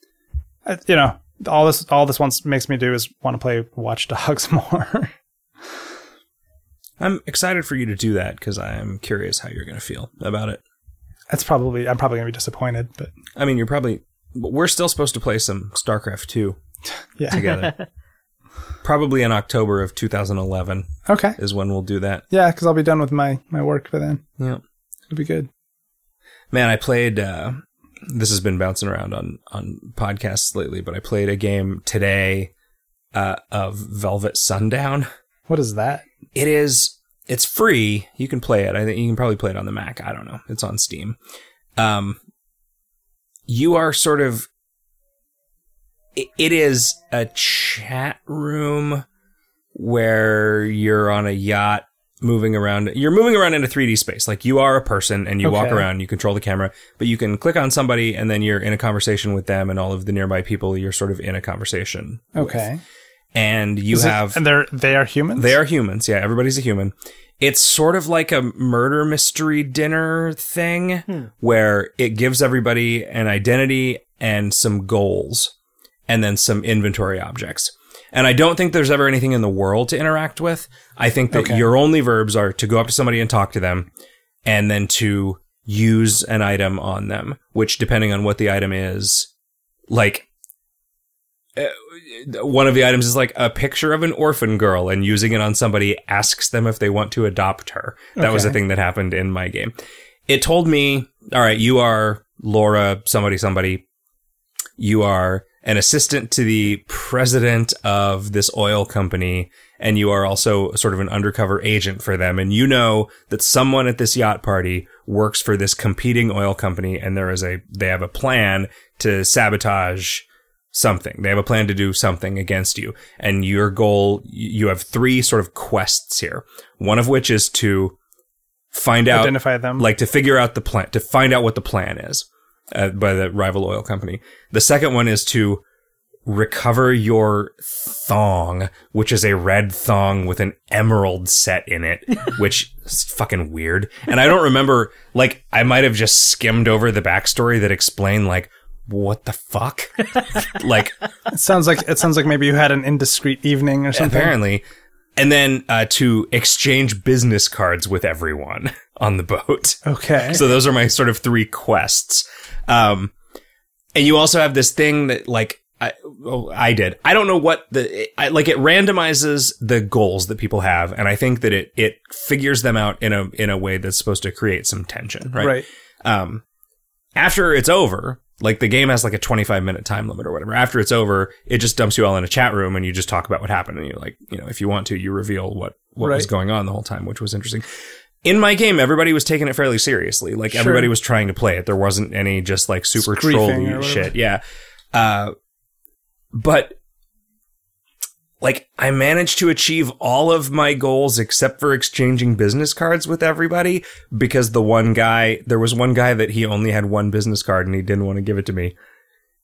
I, you know, all this all this once makes me do is want to play Watch Dogs more. I'm excited for you to do that, because I'm curious how you're going to feel about it. That's probably... I'm probably going to be disappointed, but... I mean, you're probably... We're still supposed to play some StarCraft two yeah. together. Probably in October of two thousand eleven Okay. is when we'll do that. Yeah, because I'll be done with my, my work by then. Yeah. It'll be good. Man, I played... Uh, this has been bouncing around on, on podcasts lately, but I played a game today uh, of Velvet Sundown. What is that? It is, it's free. You can play it. I think you can probably play it on the Mac. I don't know. It's on Steam. Um, you are sort of, it, it is a chat room where you're on a yacht moving around. You're moving around in a three D space. Like, you are a person and you okay. walk around, you control the camera, but you can click on somebody and then you're in a conversation with them and all of the nearby people you're sort of in a conversation Okay. with. And you Is have... It, and they're, they are humans? They are humans, yeah. Everybody's a human. It's sort of like a murder mystery dinner thing hmm. where it gives everybody an identity and some goals and then some inventory objects. And I don't think there's ever anything in the world to interact with. I think that okay. your only verbs are to go up to somebody and talk to them and then to use an item on them, which, depending on what the item is, like... Uh, one of the items is like a picture of an orphan girl, and using it on somebody asks them if they want to adopt her. That okay. was a thing that happened in my game. It told me, all right, you are Laura, somebody, somebody. You are an assistant to the president of this oil company, and you are also sort of an undercover agent for them. And you know that someone at this yacht party works for this competing oil company, and there is a, they have a plan to sabotage something. They have a plan to do something against you. And your goal, you have three sort of quests here. One of which is to find out, identify them, like to figure out the plan, to find out what the plan is uh, by the rival oil company. The second one is to recover your thong, which is a red thong with an emerald set in it, which is fucking weird. And I don't remember, like, I might have just skimmed over the backstory that explained, like, what the fuck? Like, it sounds like it sounds like maybe you had an indiscreet evening or something. Apparently. And then uh, to exchange business cards with everyone on the boat. Okay. So those are my sort of three quests. Um, and you also have this thing that, like, I, oh, I did. I don't know what the, I, like, it randomizes the goals that people have. And I think that it, it figures them out in a, in a way that's supposed to create some tension. Right. Right. Um, after it's over. Like, the game has like a twenty-five minute time limit or whatever. After it's over, it just dumps you all in a chat room and you just talk about what happened. And you, like, you know, if you want to, you reveal what, what right. was going on the whole time, which was interesting. In my game, everybody was taking it fairly seriously. Like, sure. everybody was trying to play it. There wasn't any just like super trolly shit. Yeah. Uh, but like, I managed to achieve all of my goals except for exchanging business cards with everybody, because the one guy, there was one guy that he only had one business card and he didn't want to give it to me.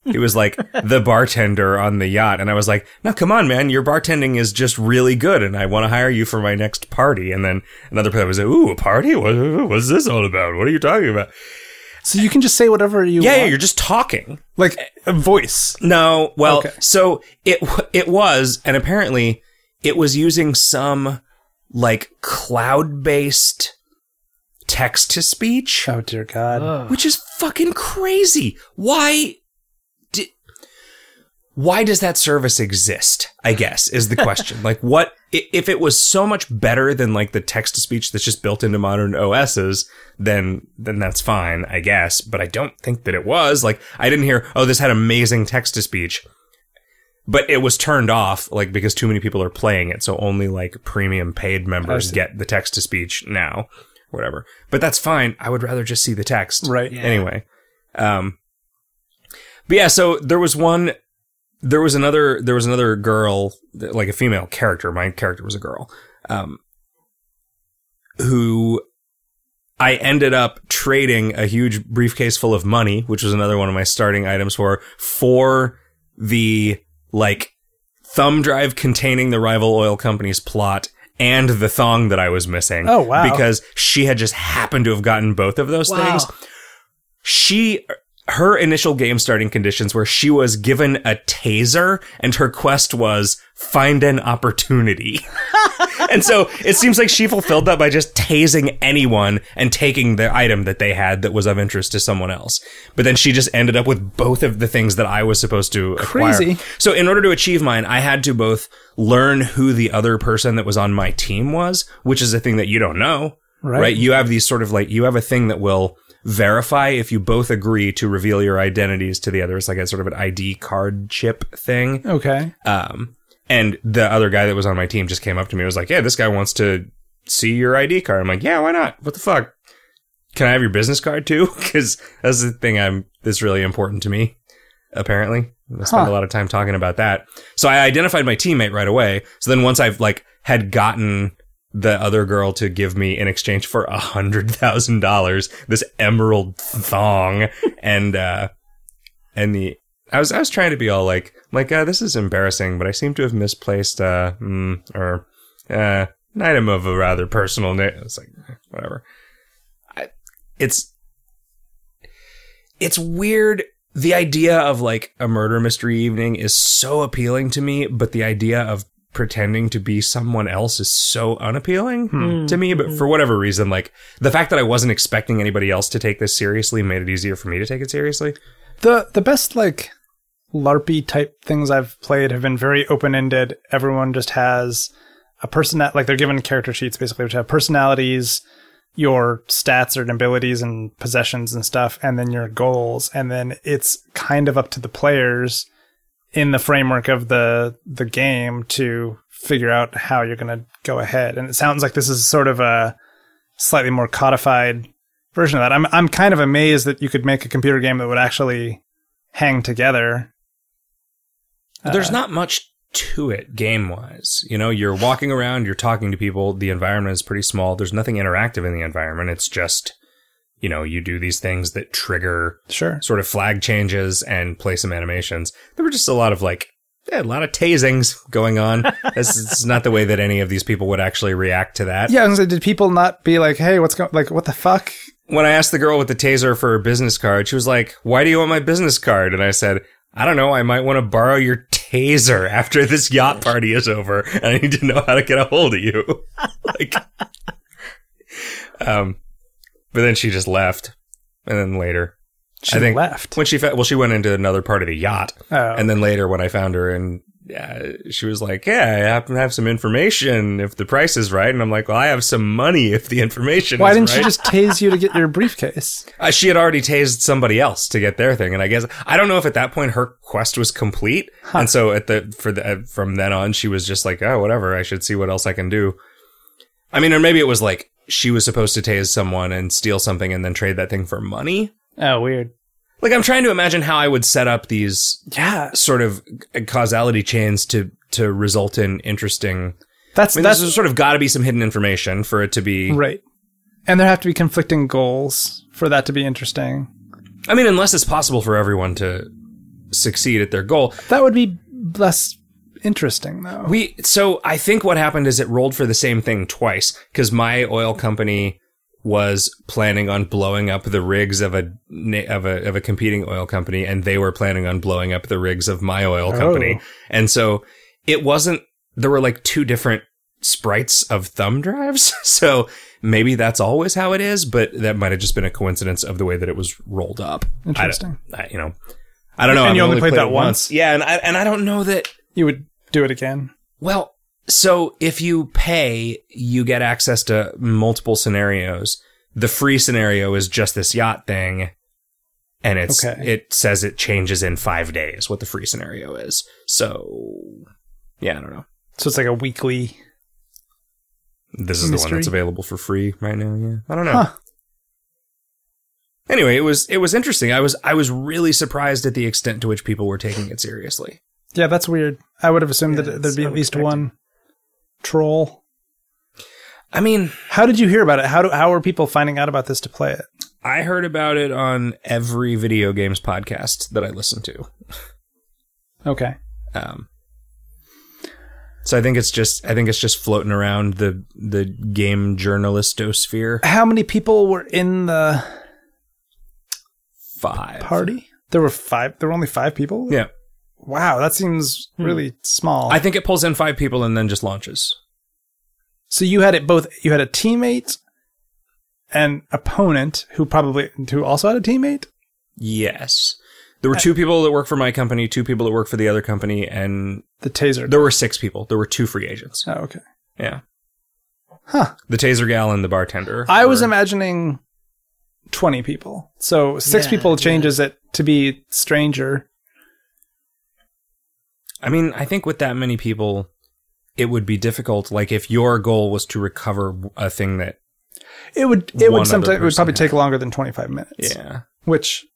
It was like the bartender on the yacht. And I was like, no, come on, man. Your bartending is just really good. And I want to hire you for my next party. And then another player was like, ooh, a party? What, what's this all about? What are you talking about? So you can just say whatever you yeah, want. Yeah, you're just talking. Like a voice. No. Well, okay. so it it was. And apparently it was using some like cloud-based text-to-speech. Oh, dear God. Oh. Which is fucking crazy. Why... Why does that service exist, I guess, is the question. Like, what if it was so much better than like the text to speech that's just built into modern O Ss, then then that's fine, I guess. But I don't think that it was. Like, I didn't hear, oh, this had amazing text to speech. But it was turned off, like, because too many people are playing it. So only like premium paid members get the text to speech now, or whatever. But that's fine. I would rather just see the text. Right. Yeah. Anyway. Um, but yeah, so there was one. There was another, there was another girl, like a female character. My character was a girl, um, who I ended up trading a huge briefcase full of money, which was another one of my starting items for, for the like thumb drive containing the rival oil company's plot and the thong that I was missing. Oh, wow. Because she had just happened to have gotten both of those wow. things. She... Her initial game starting conditions where she was given a taser and her quest was find an opportunity. And so it seems like she fulfilled that by just tasing anyone and taking the item that they had that was of interest to someone else. But then she just ended up with both of the things that I was supposed to acquire. Crazy. So in order to achieve mine, I had to both learn who the other person that was on my team was, which is a thing that you don't know, right? right? You have these sort of like, you have a thing that will... verify if you both agree to reveal your identities to the other. It's like a sort of an I D card chip thing. Okay. Um, and the other guy that was on my team just came up to me and was like, yeah, this guy wants to see your I D card. I'm like, yeah, why not? What the fuck? Can I have your business card too? Because that's the thing I'm, that's really important to me, apparently. I spend huh. a lot of time talking about that. So I identified my teammate right away. So then once I've like had gotten... the other girl to give me in exchange for a hundred thousand dollars, this emerald thong, and uh, and the I was I was trying to be all like like uh, this is embarrassing, but I seem to have misplaced uh mm, or uh an item of a rather personal name. It's like whatever. I, it's it's weird. The idea of like a murder mystery evening is so appealing to me, but the idea of pretending to be someone else is so unappealing mm. to me, but for whatever reason, like the fact that I wasn't expecting anybody else to take this seriously made it easier for me to take it seriously. The the best like LARPy type things I've played have been very open-ended. Everyone just has a person that like they're given character sheets basically, which have personalities, your stats or abilities and possessions and stuff, and then your goals. And then it's kind of up to the players in the framework of the the game to figure out how you're going to go ahead. And it sounds like this is sort of a slightly more codified version of that. I'm I'm kind of amazed that you could make a computer game that would actually hang together. There's uh, not much to it game-wise. You know, you're walking around, you're talking to people, the environment is pretty small, there's nothing interactive in the environment, it's just... You know, you do these things that trigger sure. sort of flag changes and play some animations. There were just a lot of like, yeah, a lot of tasings going on. This is not the way that any of these people would actually react to that. Yeah, and so did people not be like, hey, what's going, like, what the fuck? When I asked the girl with the taser for her business card, she was like, why do you want my business card? And I said, I don't know, I might want to borrow your taser after this yacht party is over. And I need to know how to get a hold of you. Like, um... But then she just left, and then later, she I think left when she fa- well, she went into another part of the yacht, oh. and then later when I found her, and uh, she was like, "Yeah, I happen to have some information if the price is right," and I'm like, "Well, I have some money if the information Why is right." Why didn't she just tase you to get your briefcase? Uh, she had already tased somebody else to get their thing, and I guess I don't know if at that point her quest was complete, huh. and so at the for the, uh, from then on she was just like, "Oh, whatever, I should see what else I can do." I mean, or maybe it was like. She was supposed to tase someone and steal something and then trade that thing for money. Oh, weird. Like, I'm trying to imagine how I would set up these yeah. sort of causality chains to to result in interesting. That's, I mean, that's there's sort of got to be some hidden information for it to be right, and there have to be conflicting goals for that to be interesting. I mean, unless it's possible for everyone to succeed at their goal, that would be less interesting, though. We so I think what happened is it rolled for the same thing twice, because my oil company was planning on blowing up the rigs of a of a of a competing oil company, and they were planning on blowing up the rigs of my oil company, oh. and so it wasn't. There were like two different sprites of thumb drives, so maybe that's always how it is, but that might have just been a coincidence of the way that it was rolled up. Interesting. I, I, you know, I don't know. And I've you only played, played that once. once. Yeah, and I and I don't know that you would do it again. Well, so if you pay, you get access to multiple scenarios. The free scenario is just this yacht thing, and it's okay. It says it changes in five days what the free scenario is. So, yeah, I don't know. So it's like a weekly. This is mystery? The one that's available for free right now. Yeah, I don't know. Huh. Anyway, it was it was interesting. I was I was really surprised at the extent to which people were taking it seriously. Yeah, that's weird. I would have assumed yeah, that there'd be at least one troll. I mean, how did you hear about it? How do how are people finding out about this to play it? I heard about it on every video games podcast that I listen to. Okay. Um. So I think it's just I think it's just floating around the the game journalistosphere. How many people were in the five party? There were five. There were only five people. Yeah. Wow, that seems really hmm. small. I think it pulls in five people and then just launches. So you had it both. You had a teammate, an opponent who probably who also had a teammate. Yes. There were two people that work for my company, two people that work for the other company, and the taser. There were six people. There were two free agents. Oh, okay. Yeah. Huh. The taser gal and the bartender. I were... was imagining twenty people. So six yeah, people changes yeah. it to be stranger. I mean, I think with that many people, it would be difficult. Like if your goal was to recover a thing that it would, it would sometimes it would probably had. take longer than twenty-five minutes. Yeah. Which.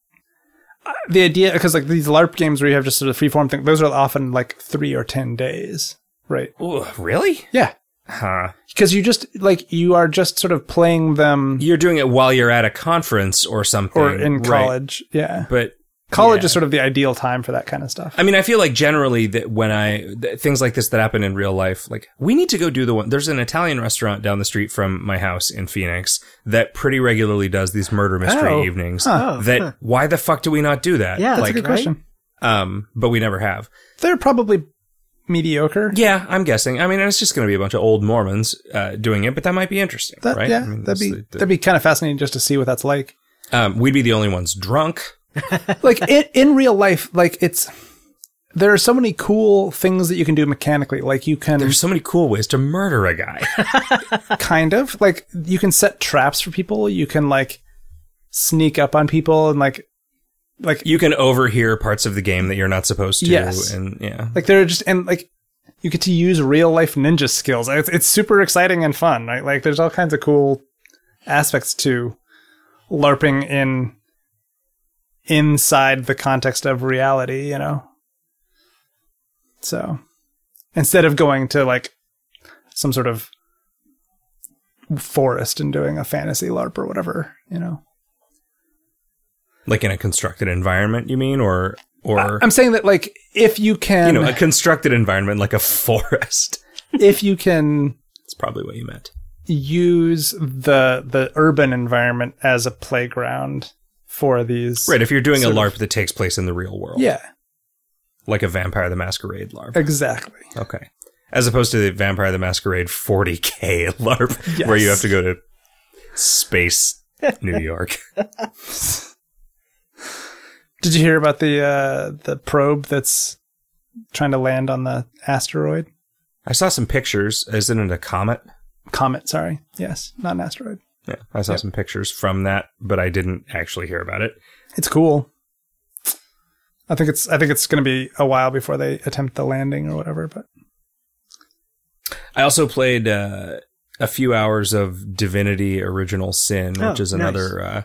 The idea, because like these LARP games where you have just sort of freeform thing, those are often like three or ten days, right? Ooh, really? Yeah. Huh. Because you just like you are just sort of playing them. You're doing it while you're at a conference or something, or in college. Right. Yeah. But college yeah. is sort of the ideal time for that kind of stuff. I mean, I feel like generally that when I th- things like this that happen in real life, like we need to go do the one. There's an Italian restaurant down the street from my house in Phoenix that pretty regularly does these murder mystery oh. evenings. Huh. That huh. Why the fuck do we not do that? Yeah, that's like, a good question. Right? Um, but we never have. They're probably mediocre. Yeah, I'm guessing. I mean, it's just going to be a bunch of old Mormons uh, doing it, but that might be interesting, that, right? Yeah, I mean, that'd be the, the, that'd be kind of fascinating just to see what that's like. Um, we'd be the only ones drunk. Like in, in real life, like it's there are so many cool things that you can do mechanically. Like you can there's so many cool ways to murder a guy. Kind of like you can set traps for people. You can like sneak up on people and like like you can overhear parts of the game that you're not supposed to. Yes. And yeah, like they're just and like you get to use real life ninja skills. It's, it's super exciting and fun. Right? Like there's all kinds of cool aspects to LARPing in. Inside the context of reality, you know? So instead of going to like some sort of forest and doing a fantasy LARP or whatever, you know? Like in a constructed environment, you mean? Or, or I'm saying that like if you can, you know, a constructed environment, like a forest, if you can, that's probably what you meant. Use the, the urban environment as a playground for these. Right, if you're doing a LARP of, that takes place in the real world. Yeah. Like a Vampire the Masquerade LARP. Exactly. Okay. As opposed to the Vampire the Masquerade forty K LARP, yes. Where you have to go to space New York. Did you hear about the uh, the probe that's trying to land on the asteroid? I saw some pictures. Isn't it a comet? Comet, sorry. Yes, not an asteroid. Yeah, I saw yep. some pictures from that, but I didn't actually hear about it. It's cool. I think it's I think it's going to be a while before they attempt the landing or whatever. But I also played uh, a few hours of Divinity: Original Sin, which oh, is another nice. uh,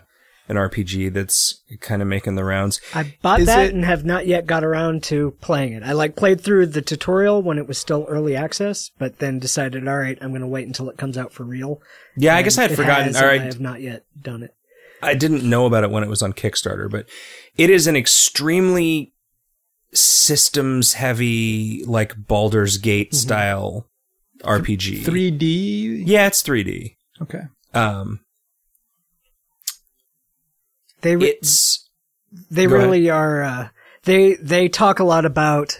an R P G that's kind of making the rounds. I bought Is that it... and have not yet got around to playing it. I like played through the tutorial when it was still early access, but then decided, all right, I'm going to wait until it comes out for real. Yeah, and I guess I had forgotten. Has, all right. I have not yet done it. I didn't know about it when it was on Kickstarter, but it is an extremely systems-heavy, like Baldur's Gate style mm-hmm. R P G. three D? Yeah, it's three D. Okay. Um, they re- it's they really ahead. are. Uh, they they talk a lot about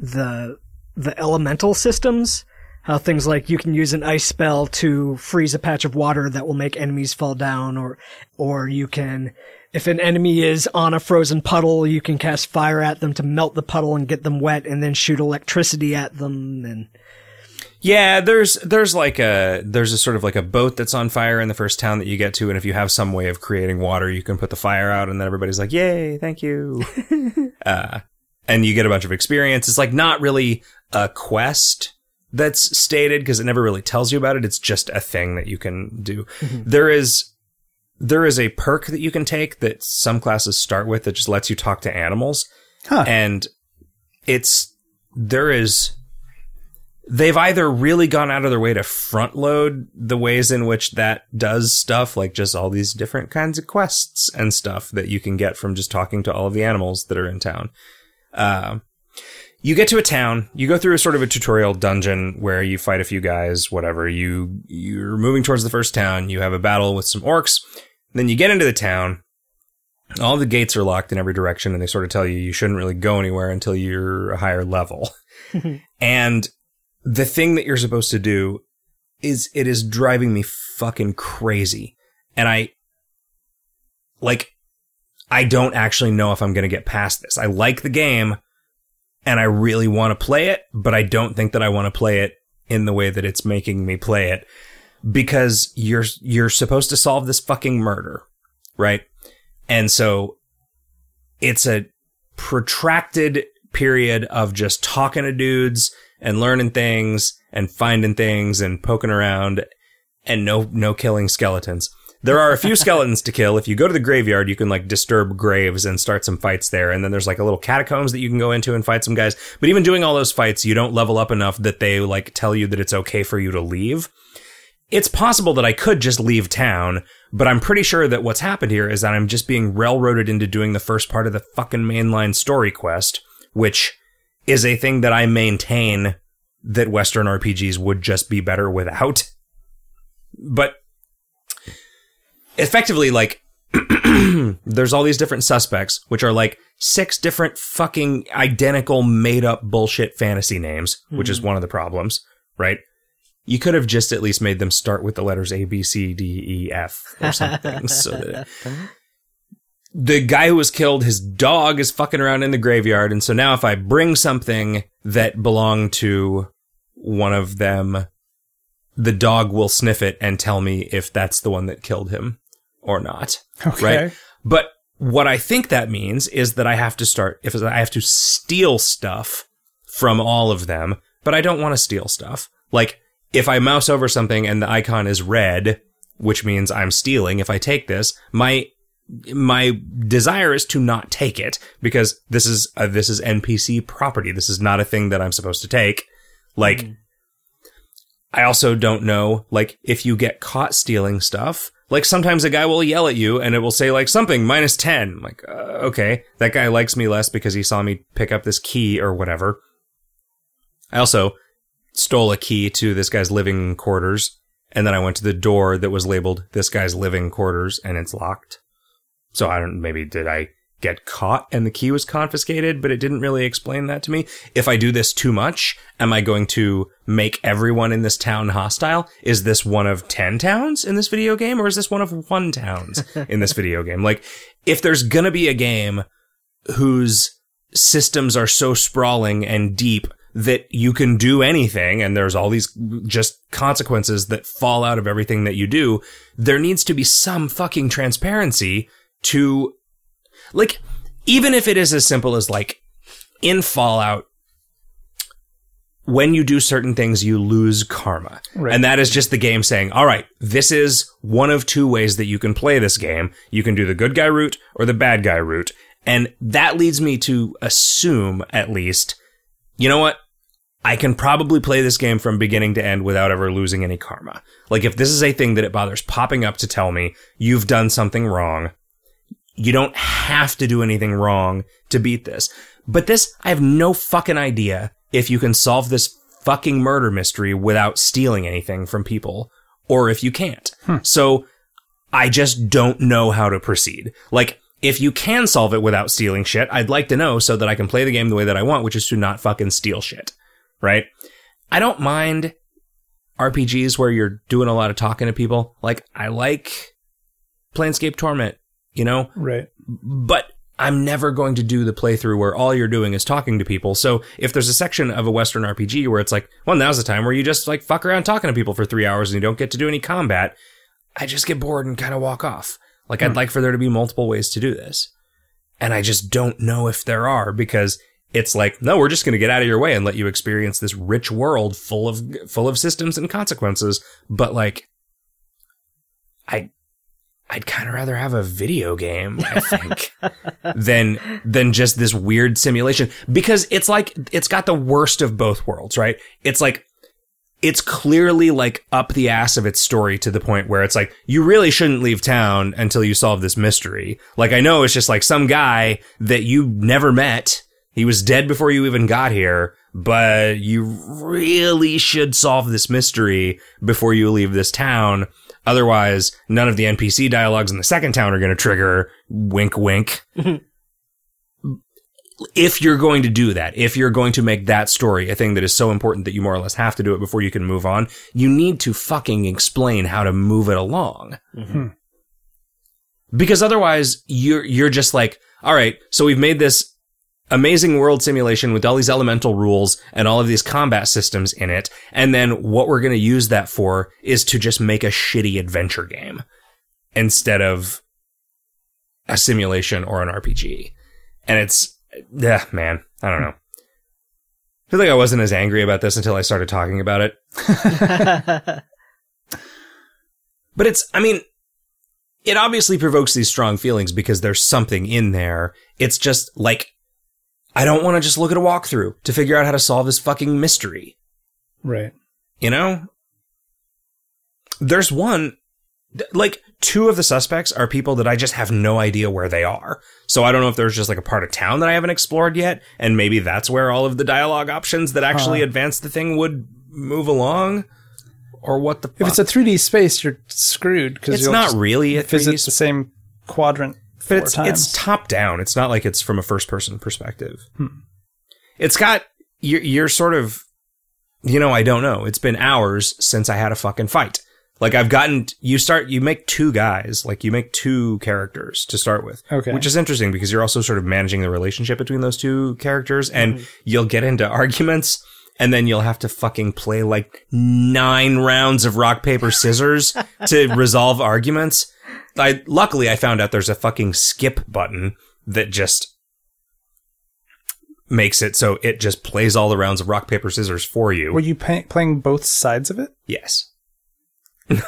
the the elemental systems. How things like you can use an ice spell to freeze a patch of water that will make enemies fall down, or or you can, if an enemy is on a frozen puddle, you can cast fire at them to melt the puddle and get them wet, and then shoot electricity at them. And yeah, there's there's like a there's a sort of like a boat that's on fire in the first town that you get to, and if you have some way of creating water, you can put the fire out, and then everybody's like, "Yay, thank you!" uh, and you get a bunch of experience. It's like not really a quest that's stated because it never really tells you about it. It's just a thing that you can do. Mm-hmm. There is there is a perk that you can take that some classes start with that just lets you talk to animals. Huh. And it's there is they've either really gone out of their way to front load the ways in which that does stuff, like just all these different kinds of quests and stuff that you can get from just talking to all of the animals that are in town. Um, You get to a town, you go through a sort of a tutorial dungeon where you fight a few guys, whatever. You, you're moving towards the first town, you have a battle with some orcs, then you get into the town, all the gates are locked in every direction, and they sort of tell you you shouldn't really go anywhere until you're a higher level. And the thing that you're supposed to do is, it is driving me fucking crazy. And I, like, I don't actually know if I'm going to get past this. I like the game. And I really want to play it, but I don't think that I want to play it in the way that it's making me play it, because you're you're supposed to solve this fucking murder, right? And so it's a protracted period of just talking to dudes and learning things and finding things and poking around, and no no killing skeletons. There are a few skeletons to kill. If you go to the graveyard, you can like disturb graves and start some fights there. And then there's like a little catacombs that you can go into and fight some guys. But even doing all those fights, you don't level up enough that they like tell you that it's okay for you to leave. It's possible that I could just leave town, but I'm pretty sure that what's happened here is that I'm just being railroaded into doing the first part of the fucking mainline story quest, which is a thing that I maintain that Western R P Gs would just be better without. But effectively, like, there's all these different suspects, which are like six different fucking identical made-up bullshit fantasy names, mm-hmm. which is one of the problems, right? You could have just at least made them start with the letters A, B, C, D, E, F or something. So that the guy who was killed, his dog is fucking around in the graveyard, and so now if I bring something that belonged to one of them, the dog will sniff it and tell me if that's the one that killed him or not. Okay. Right? But what I think that means is that I have to start, if I have to steal stuff from all of them, but I don't want to steal stuff. Like, if I mouse over something and the icon is red, which means I'm stealing, if I take this, my my desire is to not take it, because this is a, this is N P C property. This is not a thing that I'm supposed to take. Like, mm. I also don't know, like, if you get caught stealing stuff, like, sometimes a guy will yell at you and it will say, like, something, minus ten. I'm like, uh, okay, that guy likes me less because he saw me pick up this key or whatever. I also stole a key to this guy's living quarters, and then I went to the door that was labeled this guy's living quarters, and it's locked. So I don't, maybe did I get caught and the key was confiscated, but it didn't really explain that to me. If I do this too much, am I going to make everyone in this town hostile? Is this one of ten towns in this video game, or is this one of one towns in this video game? Like, if there's gonna be a game whose systems are so sprawling and deep that you can do anything, and there's all these just consequences that fall out of everything that you do, there needs to be some fucking transparency to, like, even if it is as simple as, like, in Fallout, when you do certain things, you lose karma. Right. And that is just the game saying, all right, this is one of two ways that you can play this game. You can do the good guy route or the bad guy route. And that leads me to assume, at least, you know what? I can probably play this game from beginning to end without ever losing any karma. Like, if this is a thing that it bothers popping up to tell me, you've done something wrong, you don't have to do anything wrong to beat this. But this, I have no fucking idea if you can solve this fucking murder mystery without stealing anything from people, or if you can't. Hmm. So I just don't know how to proceed. Like, if you can solve it without stealing shit, I'd like to know so that I can play the game the way that I want, which is to not fucking steal shit, right? I don't mind R P Gs where you're doing a lot of talking to people. Like, I like Planescape Torment, you know? Right. But I'm never going to do the playthrough where all you're doing is talking to people. So if there's a section of a Western R P G where it's like, well, now's the time where you just like fuck around talking to people for three hours and you don't get to do any combat, I just get bored and kind of walk off. Like, hmm. I'd like for there to be multiple ways to do this. And I just don't know if there are, because it's like, no, we're just going to get out of your way and let you experience this rich world full of, full of systems and consequences. But like, I... I'd kind of rather have a video game, I think, than than just this weird simulation, because it's like it's got the worst of both worlds, right? It's like it's clearly like up the ass of its story to the point where it's like you really shouldn't leave town until you solve this mystery. Like, I know it's just like some guy that you never met. He was dead before you even got here, but you really should solve this mystery before you leave this town. Otherwise, none of the N P C dialogues in the second town are going to trigger, wink, wink. If you're going to do that, if you're going to make that story a thing that is so important that you more or less have to do it before you can move on, you need to fucking explain how to move it along. Mm-hmm. Because otherwise, you're you're just like, all right, so we've made this amazing world simulation with all these elemental rules and all of these combat systems in it. And then what we're going to use that for is to just make a shitty adventure game instead of a simulation or an R P G. And it's, yeah, man, I don't know. I feel like I wasn't as angry about this until I started talking about it. But it's, I mean, it obviously provokes these strong feelings because there's something in there. It's just like, I don't want to just look at a walkthrough to figure out how to solve this fucking mystery. Right. You know? There's one, like, two of the suspects are people that I just have no idea where they are. So I don't know if there's just like a part of town that I haven't explored yet, and maybe that's where all of the dialogue options that actually huh. advance the thing would move along. Or what the fuck? If it's a three D space, you're screwed, because it's you'll not really a three D visit space. The same quadrant. But it's, it's top down. It's not like it's from a first person perspective. Hmm. It's got you're, you're sort of, you know, I don't know. It's been hours since I had a fucking fight. Like I've gotten you start you make two guys like you make two characters to start with, okay. Which is interesting because you're also sort of managing the relationship between those two characters, and mm-hmm. you'll get into arguments. And then you'll have to fucking play like nine rounds of rock, paper, scissors to resolve arguments. I luckily, I found out there's a fucking skip button that just makes it so it just plays all the rounds of rock, paper, scissors for you. Were you pay- playing both sides of it? Yes.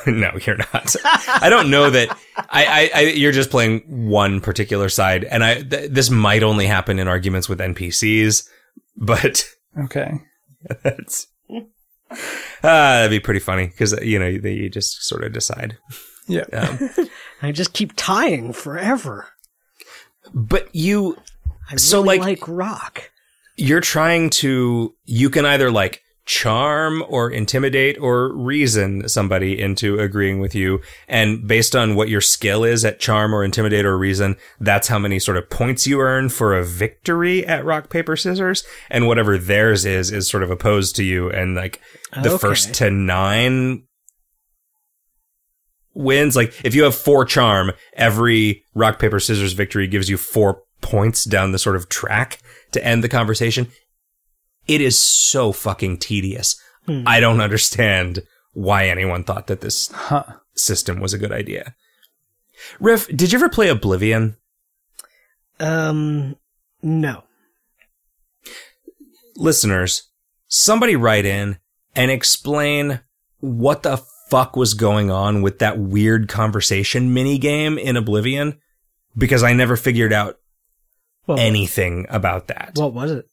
No, you're not. I don't know that. I, I, I, you're just playing one particular side. And I th- this might only happen in arguments with N P Cs, but... Okay. That's uh, that'd be pretty funny because you know they, you just sort of decide. Yeah, um, I just keep tying forever. But you, I really so like, like rock. You're trying to. You can either like charm or intimidate or reason somebody into agreeing with you, and based on what your skill is at charm or intimidate or reason, that's how many sort of points you earn for a victory at rock, paper, scissors, and whatever theirs is is sort of opposed to you, and like the okay. first to nine wins. Like if you have four charm, every rock, paper, scissors victory gives you four points down the sort of track to end the conversation. It is so fucking tedious. Hmm. I don't understand why anyone thought that this huh. system was a good idea. Riff, did you ever play Oblivion? Um, no. Listeners, somebody write in and explain what the fuck was going on with that weird conversation mini game in Oblivion, because I never figured out well, anything about that. What was it?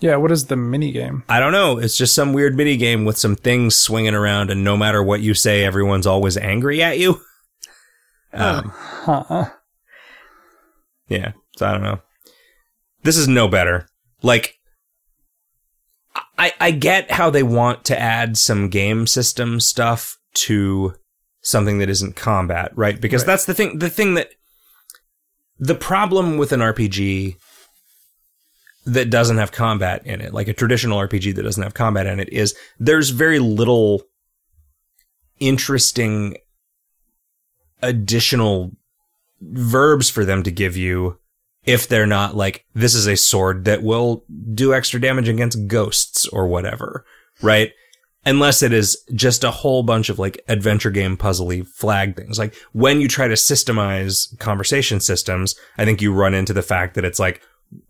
Yeah, what is the mini game? I don't know. It's just some weird mini game with some things swinging around, and no matter what you say, everyone's always angry at you. Um, uh-huh. Yeah, so I don't know. This is no better. Like, I I get how they want to add some game system stuff to something that isn't combat, right? Because right. that's the thing. The thing that the problem with an R P G that doesn't have combat in it, like a traditional R P G that doesn't have combat in it, is there's very little interesting additional verbs for them to give you if they're not like, this is a sword that will do extra damage against ghosts or whatever, right? Unless it is just a whole bunch of like adventure game puzzly flag things. Like when you try to systemize conversation systems, I think you run into the fact that it's like,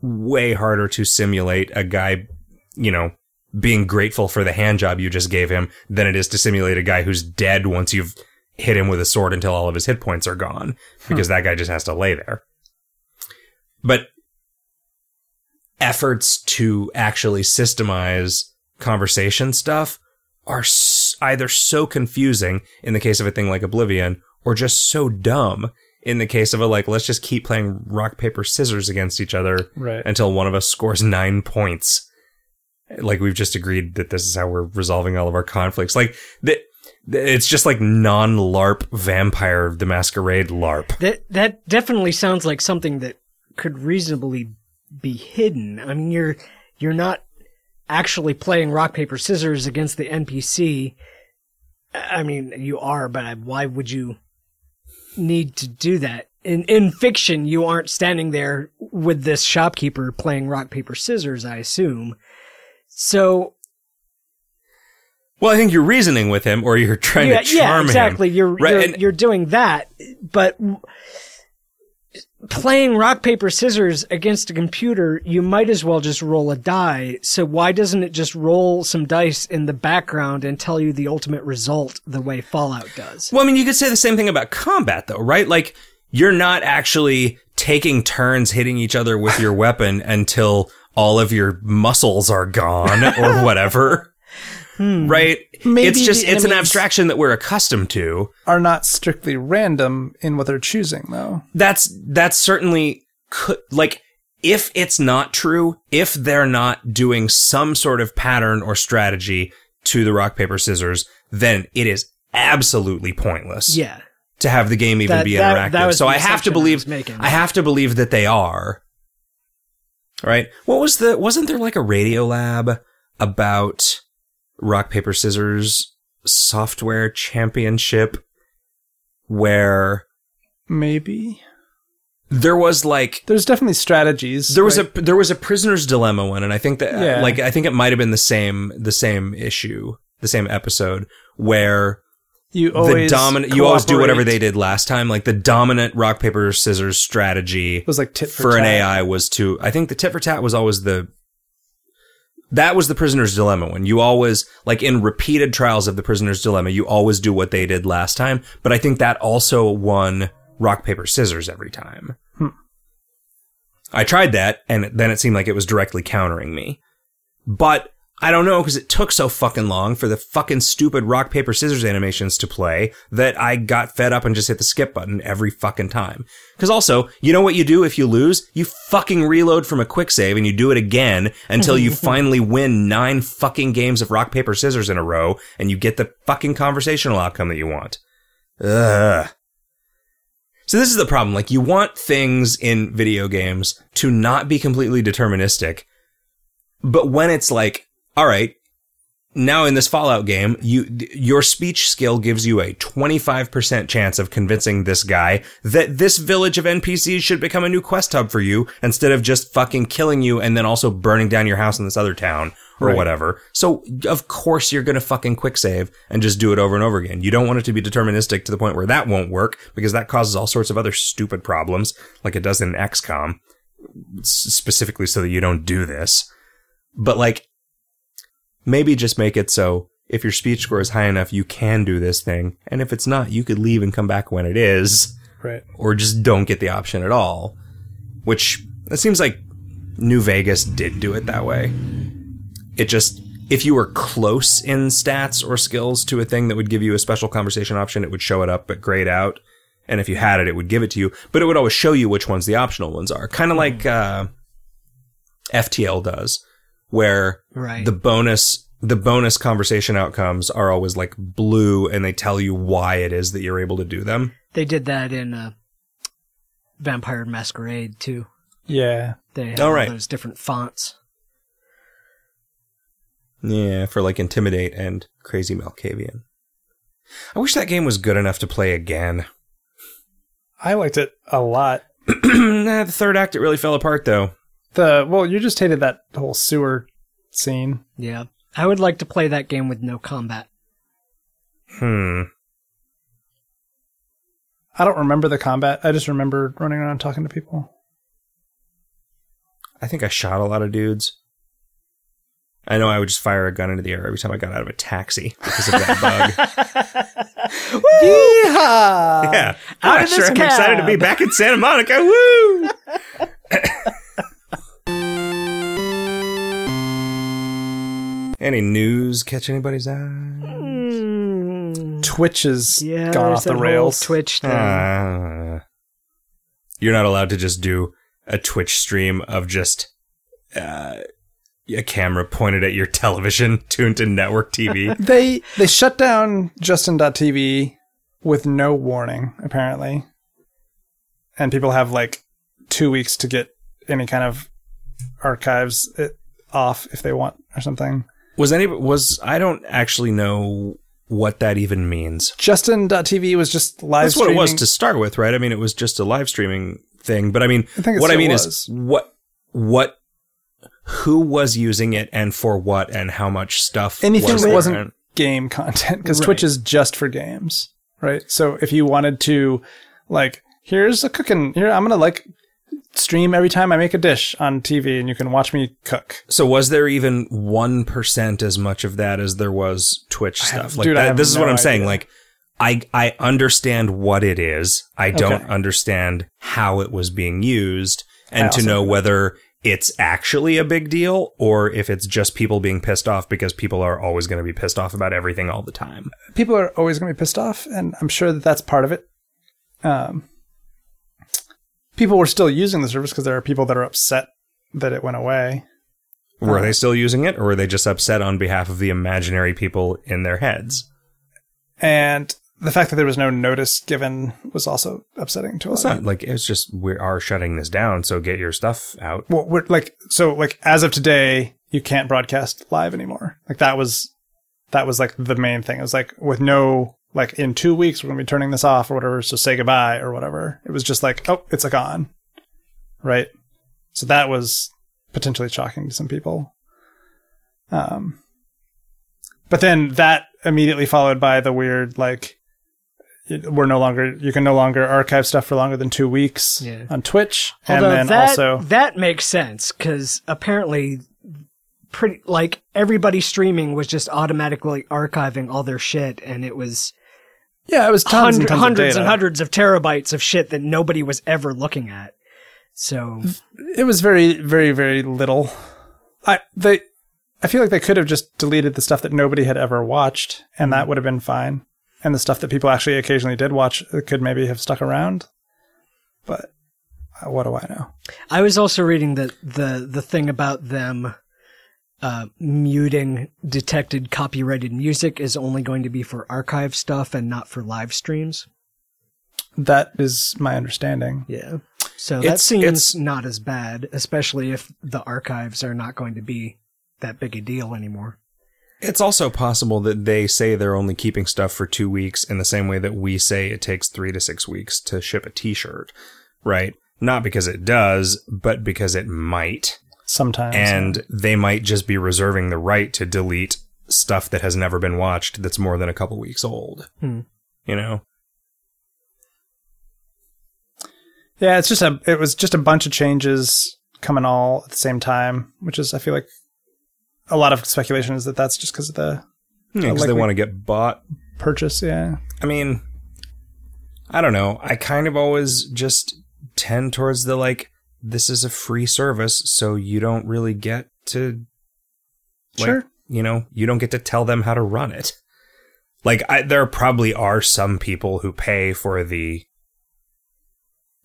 way harder to simulate a guy, you know, being grateful for the hand job you just gave him than it is to simulate a guy who's dead once you've hit him with a sword until all of his hit points are gone, because huh. that guy just has to lay there. But efforts to actually systemize conversation stuff are either so confusing in the case of a thing like Oblivion, or just so dumb in the case of a, like, let's just keep playing rock, paper, scissors against each other right. until one of us scores nine points. Like, we've just agreed that this is how we're resolving all of our conflicts. Like, the, the, it's just like non-LARP Vampire the Masquerade LARP. That that definitely sounds like something that could reasonably be hidden. I mean, you're you're not actually playing rock, paper, scissors against the N P C. I mean, you are, but I, why would you need to do that? In in fiction, you aren't standing there with this shopkeeper playing rock, paper, scissors, I assume. So, well, I think you're reasoning with him, or you're trying yeah, to charm yeah, exactly. him. You're, right? you're, and, you're doing that, but playing rock, paper, scissors against a computer, you might as well just roll a die. So why doesn't it just roll some dice in the background and tell you the ultimate result the way Fallout does? Well, I mean, you could say the same thing about combat, though, right? Like, you're not actually taking turns hitting each other with your weapon until all of your muscles are gone or whatever. Hmm. Right? Maybe it's just, it's an abstraction that we're accustomed to. Are not strictly random in what they're choosing, though. That's, that's certainly, could, like, if it's not true, if they're not doing some sort of pattern or strategy to the rock, paper, scissors, then it is absolutely pointless. Yeah. To have the game even that, be interactive. That, that so I have to believe, I, I have to believe that they are. All right. What was the, wasn't there like a radio lab about rock, paper, scissors software championship where maybe there was like there's definitely strategies there right? was a there was a prisoner's dilemma one, and I think that yeah. like I think it might have been the same the same issue the same episode where you always the dominant you always do whatever they did last time. Like the dominant rock, paper, scissors strategy was like tit for, for tat. An A I was to I think the tit for tat was always the That was the Prisoner's Dilemma one. You always, like in repeated trials of the Prisoner's Dilemma, you always do what they did last time. But I think that also won rock, paper, scissors every time. Hmm. I tried that, and then it seemed like it was directly countering me. But I don't know, because it took so fucking long for the fucking stupid rock, paper, scissors animations to play that I got fed up and just hit the skip button every fucking time. Because also, you know what you do if you lose? You fucking reload from a quick save and you do it again until you finally win nine fucking games of rock, paper, scissors in a row and you get the fucking conversational outcome that you want. Ugh. So this is the problem. Like, you want things in video games to not be completely deterministic, but when it's like, all right, now in this Fallout game, you your speech skill gives you a twenty-five percent chance of convincing this guy that this village of N P Cs should become a new quest hub for you instead of just fucking killing you and then also burning down your house in this other town or right. whatever. So, of course, you're going to fucking quick save and just do it over and over again. You don't want it to be deterministic to the point where that won't work, because that causes all sorts of other stupid problems like it does in X COM, specifically so that you don't do this. But, like, maybe just make it so if your speech score is high enough, you can do this thing. And if it's not, you could leave and come back when it is. Right. Or just don't get the option at all. Which, it seems like New Vegas did do it that way. It just, if you were close in stats or skills to a thing that would give you a special conversation option, it would show it up but grayed out. And if you had it, it would give it to you. But it would always show you which ones the optional ones are. Kind of like uh, F T L does, where right. the bonus... The bonus conversation outcomes are always like blue, and they tell you why it is that you're able to do them. They did that in uh, Vampire Masquerade too. Yeah, they had all, all right. those different fonts. Yeah, for like Intimidate and Crazy Malkavian. I wish that game was good enough to play again. I liked it a lot. Nah, the third act it really fell apart though. The well, you just hated that whole sewer scene. Yeah. I would like to play that game with no combat. Hmm. I don't remember the combat. I just remember running around talking to people. I think I shot a lot of dudes. I know I would just fire a gun into the air every time I got out of a taxi because of that bug. Woo! Yeehaw! Yeah. Out of this cab. I'm excited to be back in Santa Monica. Woo! Any news catch anybody's eye? Mm. Twitch has yeah, gone off the rails. Twitch thing. Uh, you're not allowed to just do a Twitch stream of just uh, a camera pointed at your television tuned to network T V. they they shut down Justin dot T V with no warning, apparently. And people have like two weeks to get any kind of archives off if they want or something. Was any was I don't actually know what that even means. Justin dot T V was just live That's streaming. That's what it was to start with, right? I mean, it was just a live streaming thing, but I mean, I what I mean was. is what what who was using it and for what and how much stuff. Anything was that there. wasn't game content, because right. Twitch is just for games, right? So if you wanted to, like, here's a cooking, here I'm gonna like stream every time I make a dish on T V and you can watch me cook. So was there even one percent as much of that as there was Twitch stuff? Like, dude, that, this is no what I'm idea. saying. Like, I I understand what it is. I okay. don't understand how it was being used and to know whether it's actually a big deal or if it's just people being pissed off, because people are always going to be pissed off about everything all the time. People are always going to be pissed off, and I'm sure that that's part of it. Um, People were still using the service because there are people that are upset that it went away. Were um, they still using it, or were they just upset on behalf of the imaginary people in their heads? And the fact that there was no notice given was also upsetting to us. It's not like it's just we are shutting this down, so get your stuff out. Well, we're like so like as of today, you can't broadcast live anymore. Like that was that was like the main thing. It was like with no. Like, in two weeks, we're going to be turning this off or whatever, so say goodbye or whatever. It was just like, oh, it's gone. Right? So that was potentially shocking to some people. Um, but then that immediately followed by the weird, like, we're no longer, you can no longer archive stuff for longer than two weeks yeah. on Twitch. Although and then that, also. That makes sense, because apparently, pretty like, everybody streaming was just automatically archiving all their shit, and it was. Yeah, it was tons hundred, and tons hundreds of and hundreds of terabytes of shit that nobody was ever looking at. So it was very, very, very little. I they, I feel like they could have just deleted the stuff that nobody had ever watched, and that would have been fine. And the stuff that people actually occasionally did watch could maybe have stuck around. But uh, what do I know? I was also reading the the, the thing about them uh, muting detected copyrighted music is only going to be for archive stuff and not for live streams. That is my understanding. Yeah. So that it's, seems it's, not as bad, especially if the archives are not going to be that big a deal anymore. It's also possible that they say they're only keeping stuff for two weeks in the same way that we say it takes three to six weeks to ship a t-shirt, right? Not because it does, but because it might. Sometimes. And they might just be reserving the right to delete stuff that has never been watched that's more than a couple weeks old. Hmm. You know? Yeah, it's just a it was just a bunch of changes coming all at the same time, which is I feel like a lot of speculation is that that's just because of the... Yeah, because they want to get bought. Purchase, yeah. I mean, I don't know. I kind of always just tend towards the, like, this is a free service, so you don't really get to... Like, sure. You know, you don't get to tell them how to run it. Like, I, there probably are some people who pay for the,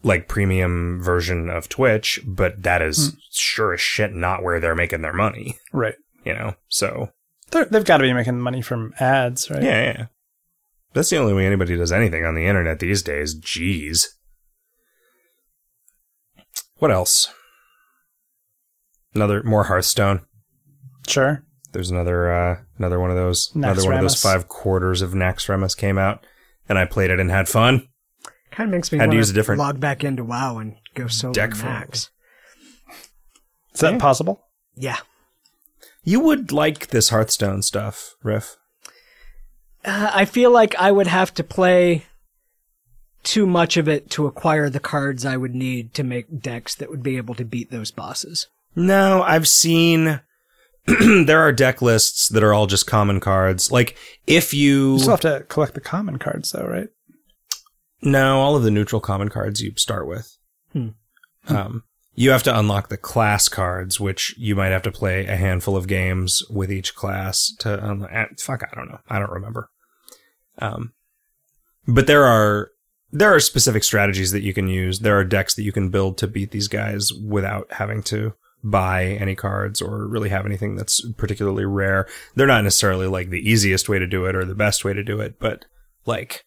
like, premium version of Twitch, but that is mm. sure as shit not where they're making their money. Right. You know, so... They're, they've got to be making money from ads, right? Yeah, yeah. That's the only way anybody does anything on the internet these days. Jeez. What else? Another, more Hearthstone. Sure. There's another uh, another one of those. Nax another Remus. One of those five quarters of Nax Remus came out, and I played it and had fun. Kind of makes me had want to use a different log back into WoW and go solo deck Nax. Is that yeah. possible? Yeah. You would like this Hearthstone stuff, Riff. Uh, I feel like I would have to play too much of it to acquire the cards I would need to make decks that would be able to beat those bosses. No, I've seen... there are deck lists that are all just common cards. Like, if you... You still have to collect the common cards, though, right? No, all of the neutral common cards you start with. Hmm. Um, you have to unlock the class cards, which you might have to play a handful of games with each class to unlock... Fuck, I don't know. I don't remember. Um, but there are... There are specific strategies that you can use. There are decks that you can build to beat these guys without having to buy any cards or really have anything that's particularly rare. They're not necessarily like the easiest way to do it or the best way to do it, but like,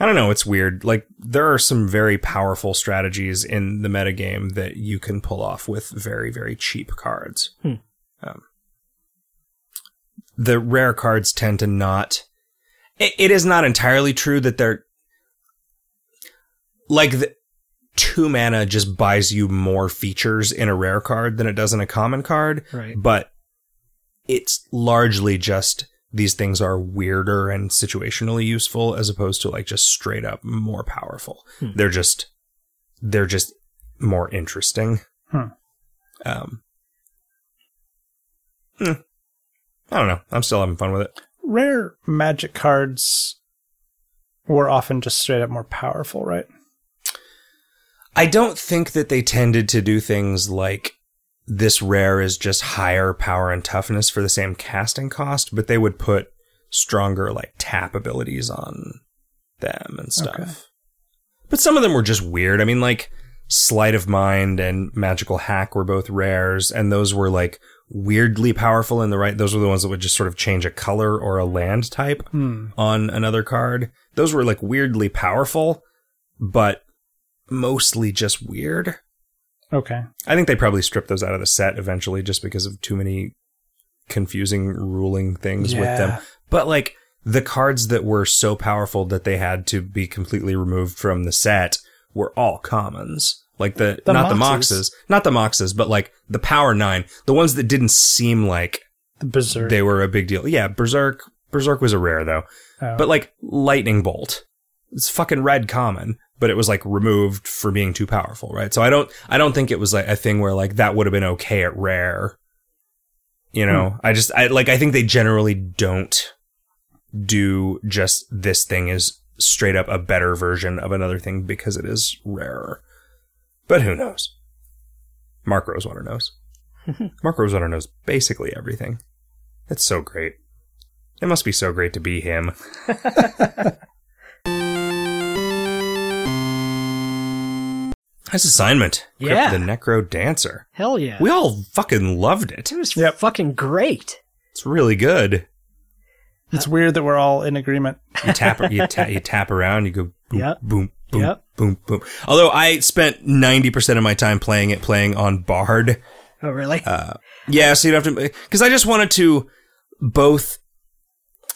I don't know. It's weird. Like, there are some very powerful strategies in the metagame that you can pull off with very, very cheap cards. Hmm. Um, the rare cards tend to not... It, it is not entirely true that they're... Like, the two mana just buys you more features in a rare card than it does in a common card. Right. But it's largely just these things are weirder and situationally useful as opposed to like just straight up more powerful. Hmm. They're just they're just more interesting. Hmm. Um. I don't know. I'm still having fun with it. Rare magic cards were often just straight up more powerful, right? I don't think that they tended to do things like this rare is just higher power and toughness for the same casting cost, but they would put stronger like tap abilities on them and stuff. Okay. But some of them were just weird. I mean, like Sleight of Mind and Magical Hack were both rares, and those were like weirdly powerful in the right. Those were the ones that would just sort of change a color or a land type hmm. on another card. Those were like weirdly powerful, but mostly just weird. Okay. I think they probably stripped those out of the set eventually just because of too many confusing ruling things yeah. with them. But like the cards that were so powerful that they had to be completely removed from the set were all commons. Like the, the not Moxes. the Moxes, not the Moxes, but like the Power Nine, the ones that didn't seem like the Berserk. They were a big deal. Yeah, Berserk, Berserk was a rare though, oh. but like Lightning Bolt, it's fucking red common, but it was like removed for being too powerful, right? So I don't, I don't think it was like a thing where like that would have been okay at rare, you know? Hmm. I just, I like, I think they generally don't do just this thing is straight up a better version of another thing because it is rarer. But who knows? Mark Rosewater knows. Mark Rosewater knows basically everything. It's so great. It must be so great to be him. Nice assignment. Yeah. Crypt the Necro Dancer. Hell yeah. We all fucking loved it. It was yep. fucking great. It's really good. It's uh, weird that we're all in agreement. You tap, you ta- you tap around, you go boom, yep. boom. Boom, yep. boom, boom. Although I spent ninety percent of my time playing it, playing on Bard. Oh, really? Uh, yeah, so you'd have to... Because I just wanted to both...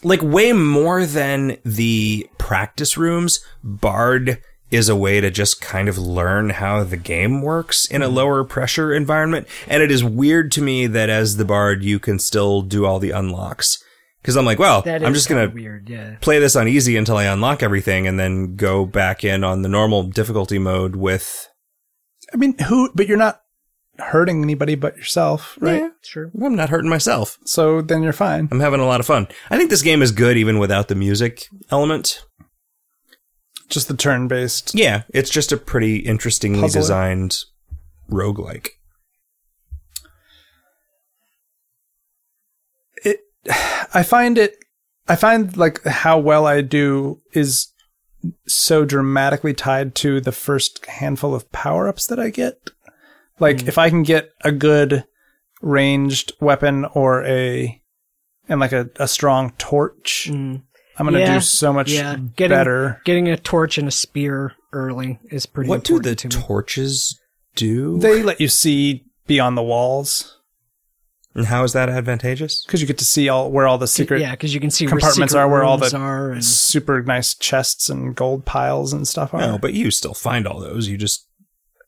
Like, way more than the practice rooms, Bard is a way to just kind of learn how the game works in a lower pressure environment. And it is weird to me that as the Bard, you can still do all the unlocks. Because I'm like, well, I'm just going to yeah. play this on easy until I unlock everything and then go back in on the normal difficulty mode with... I mean, who... But you're not... hurting anybody but yourself, right? Yeah, sure. I'm not hurting myself. So then you're fine. I'm having a lot of fun. I think this game is good even without the music element. Just the turn-based. Yeah, it's just a pretty interestingly puzzle. Designed roguelike. It I find it I find like how well I do is so dramatically tied to the first handful of power-ups that I get. Like, mm. if I can get a good ranged weapon or a, and like a, a strong torch, mm. I'm going to yeah. do so much yeah. getting, better. Getting a torch and a spear early is pretty what important. What do the to torches me. Do? They let you see beyond the walls. And how is that advantageous? Because you get to see all where all the secret yeah, you can see compartments where are, where all the are and... super nice chests and gold piles and stuff are. No, but you still find all those. You just...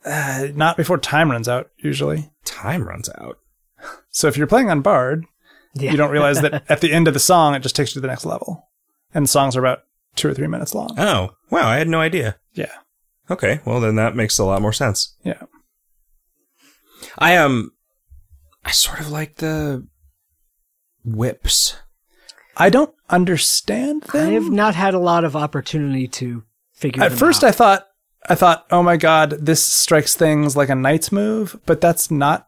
Uh, not before time runs out, usually. Time runs out. So if you're playing on Bard, yeah. you don't realize that at the end of the song, it just takes you to the next level. And songs are about two or three minutes long. Oh, wow. I had no idea. Yeah. Okay. Well, then that makes a lot more sense. Yeah. I um, I sort of like the whips. I don't understand them. I have not had a lot of opportunity to figure them out. At first, I thought... I thought, oh my god, this strikes things like a knight's move, but that's not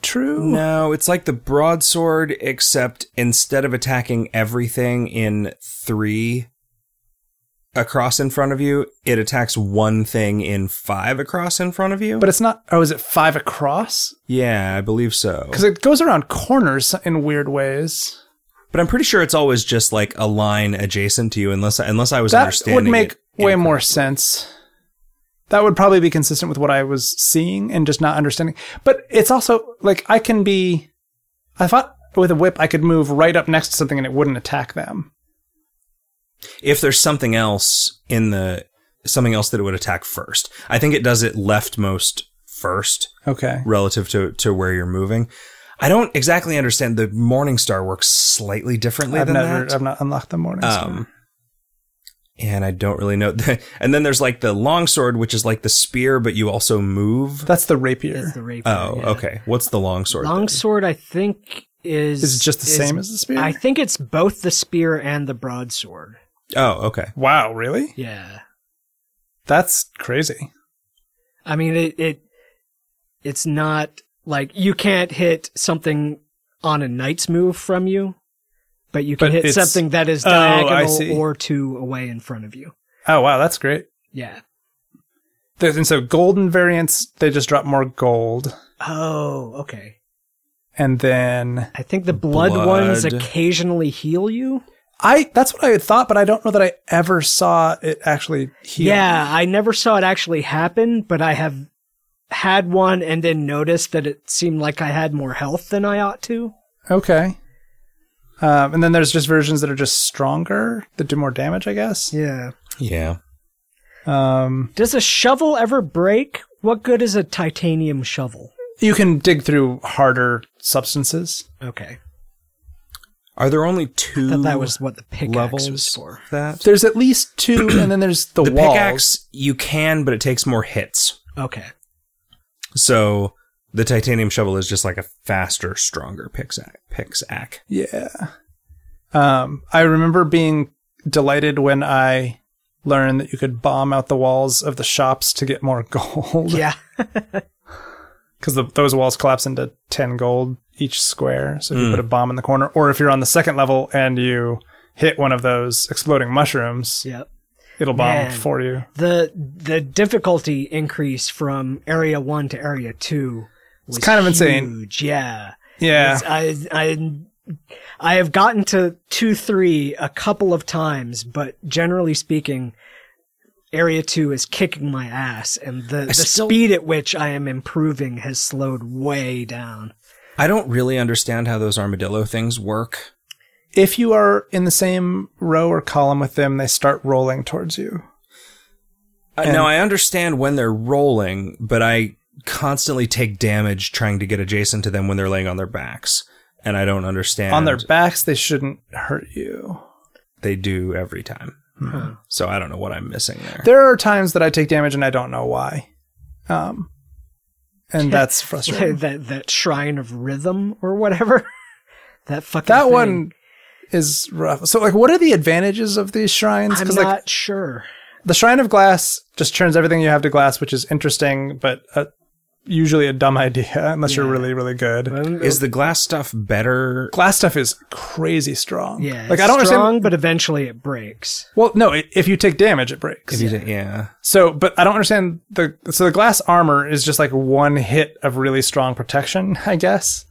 true. No, it's like the broadsword, except instead of attacking everything in three across in front of you, it attacks one thing in five across in front of you. But it's not... Oh, is it five across? Yeah, I believe so. Because it goes around corners in weird ways. But I'm pretty sure it's always just like a line adjacent to you, unless, unless I was that understanding it. That would make way more sense. That would probably be consistent with what I was seeing and just not understanding. But it's also, like, I can be... I thought with a whip I could move right up next to something and it wouldn't attack them. If there's something else in the... Something else that it would attack first. I think it does it leftmost first. Okay. Relative to, to where you're moving. I don't exactly understand. The Morningstar works slightly differently I've than never, that. I've not unlocked the Morningstar. Um... And I don't really know. And then there's like the longsword, which is like the spear, but you also move. That's the rapier. That's the rapier. Oh, yeah. Okay. What's the longsword? Longsword, I think, is... Is it just the is, same as the spear? I think it's both the spear and the broadsword. Oh, okay. Wow, really? Yeah. That's crazy. I mean, it, it it's not like you can't hit something on a knight's move from you. But you can but hit something that is diagonal oh, or two away in front of you. Oh, wow. That's great. Yeah. There's, and so golden variants, they just drop more gold. Oh, okay. And then... I think the blood, blood. ones occasionally heal you. I That's what I had thought, but I don't know that I ever saw it actually heal. Yeah, I never saw it actually happen, but I have had one and then noticed that it seemed like I had more health than I ought to. Okay. Um, and then there's just versions that are just stronger, that do more damage, I guess. Yeah. Yeah. Um, Does a shovel ever break? What good is a titanium shovel? You can dig through harder substances. Okay. Are there only two levels? I thought that was what the pickaxe was for. That? There's at least two, and then there's the, the walls. The pickaxe, you can, but it takes more hits. Okay. So... The titanium shovel is just like a faster, stronger pickaxe. Yeah. Um, I remember being delighted when I learned that you could bomb out the walls of the shops to get more gold. Yeah. Because those walls collapse into ten gold each square. So if mm. you put a bomb in the corner, or if you're on the second level and you hit one of those exploding mushrooms. Yep. It'll bomb Man, for you. The the difficulty increase from area one to area two. It's kind of insane. Huge. Yeah. Yeah. It's, I, I, I have gotten to two three a couple of times, but generally speaking, Area two is kicking my ass, and the, the still, speed at which I am improving has slowed way down. I don't really understand how those armadillo things work. If you are in the same row or column with them, they start rolling towards you. Uh, now, I understand when they're rolling, but I... constantly take damage trying to get adjacent to them when they're laying on their backs, and I don't understand. On their backs, they shouldn't hurt you. They do every time. Mm-hmm. So I don't know what I'm missing there. There are times that I take damage and I don't know why. Um, And that's frustrating. that that Shrine of Rhythm or whatever. that fucking That thing. One is rough. So, like, what are the advantages of these shrines? I'm not like, sure. The Shrine of Glass just turns everything you have to glass, which is interesting, but uh, usually a dumb idea, unless yeah. you're really, really good. Is the glass stuff better? Glass stuff is crazy strong. Yeah, like, it's I don't strong, understand... but eventually it breaks. Well, no, it, if you take damage, it breaks. If you yeah. yeah. So, but I don't understand... the. So the glass armor is just like one hit of really strong protection, I guess.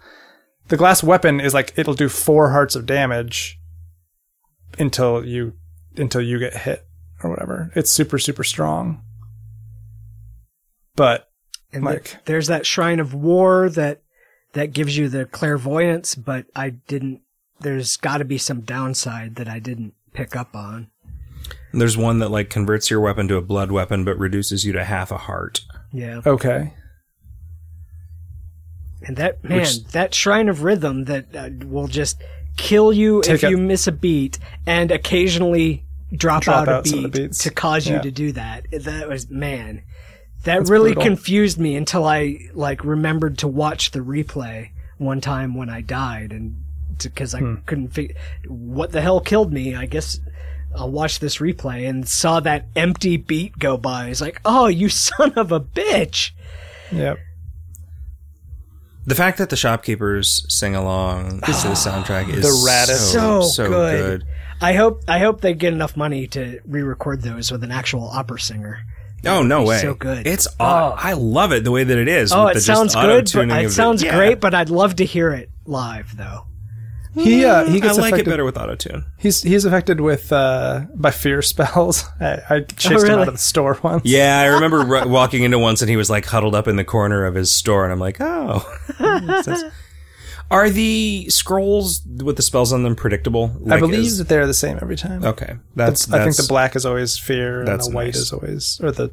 The glass weapon is like, it'll do four hearts of damage until you until you get hit. Or whatever. It's super, super strong. But, and like... The, there's that Shrine of War that that gives you the clairvoyance, but I didn't... There's got to be some downside that I didn't pick up on. And there's one that, like, converts your weapon to a blood weapon, but reduces you to half a heart. Yeah. Okay. And that, man, Which, that Shrine of Rhythm that uh, will just kill you if a, you miss a beat, and occasionally... Drop, drop out, out a beat to cause you yeah. to do that. That was, man, that That's really brutal. confused me until I like remembered to watch the replay one time when I died, and because I hmm. couldn't figure what the hell killed me. I guess I'll watch this replay and saw that empty beat go by. It's like, oh, you son of a bitch. Yep. The fact that the shopkeepers sing along oh, to the soundtrack is the raddest. so, so good. good. I hope I hope they get enough money to re-record those with an actual opera singer. Oh, no way. It's so good. It's oh. I love it the way that it is. Oh, with it, the sounds good, but it sounds good. It sounds great, but I'd love to hear it live, though. He, uh, he gets I like affected, it better with auto-tune. He's he's affected with uh, by fear spells. I, I chased oh, really? him out of the store once. Yeah, I remember r- walking into once and he was like huddled up in the corner of his store, and I'm like, oh. Are the scrolls with the spells on them predictable? Like, I believe is, that they're the same every time. Okay. That's, the, that's I think the black is always fear, and the white nice. is always... Or the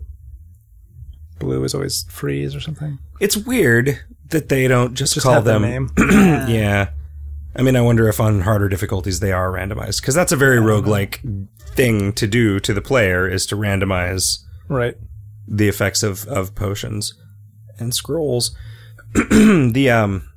blue is always freeze or something. It's weird that they don't just, just call them... Name. yeah. I mean, I wonder if on harder difficulties they are randomized. Because that's a very roguelike thing to do to the player, is to randomize right. the effects of, of potions and scrolls. the... um.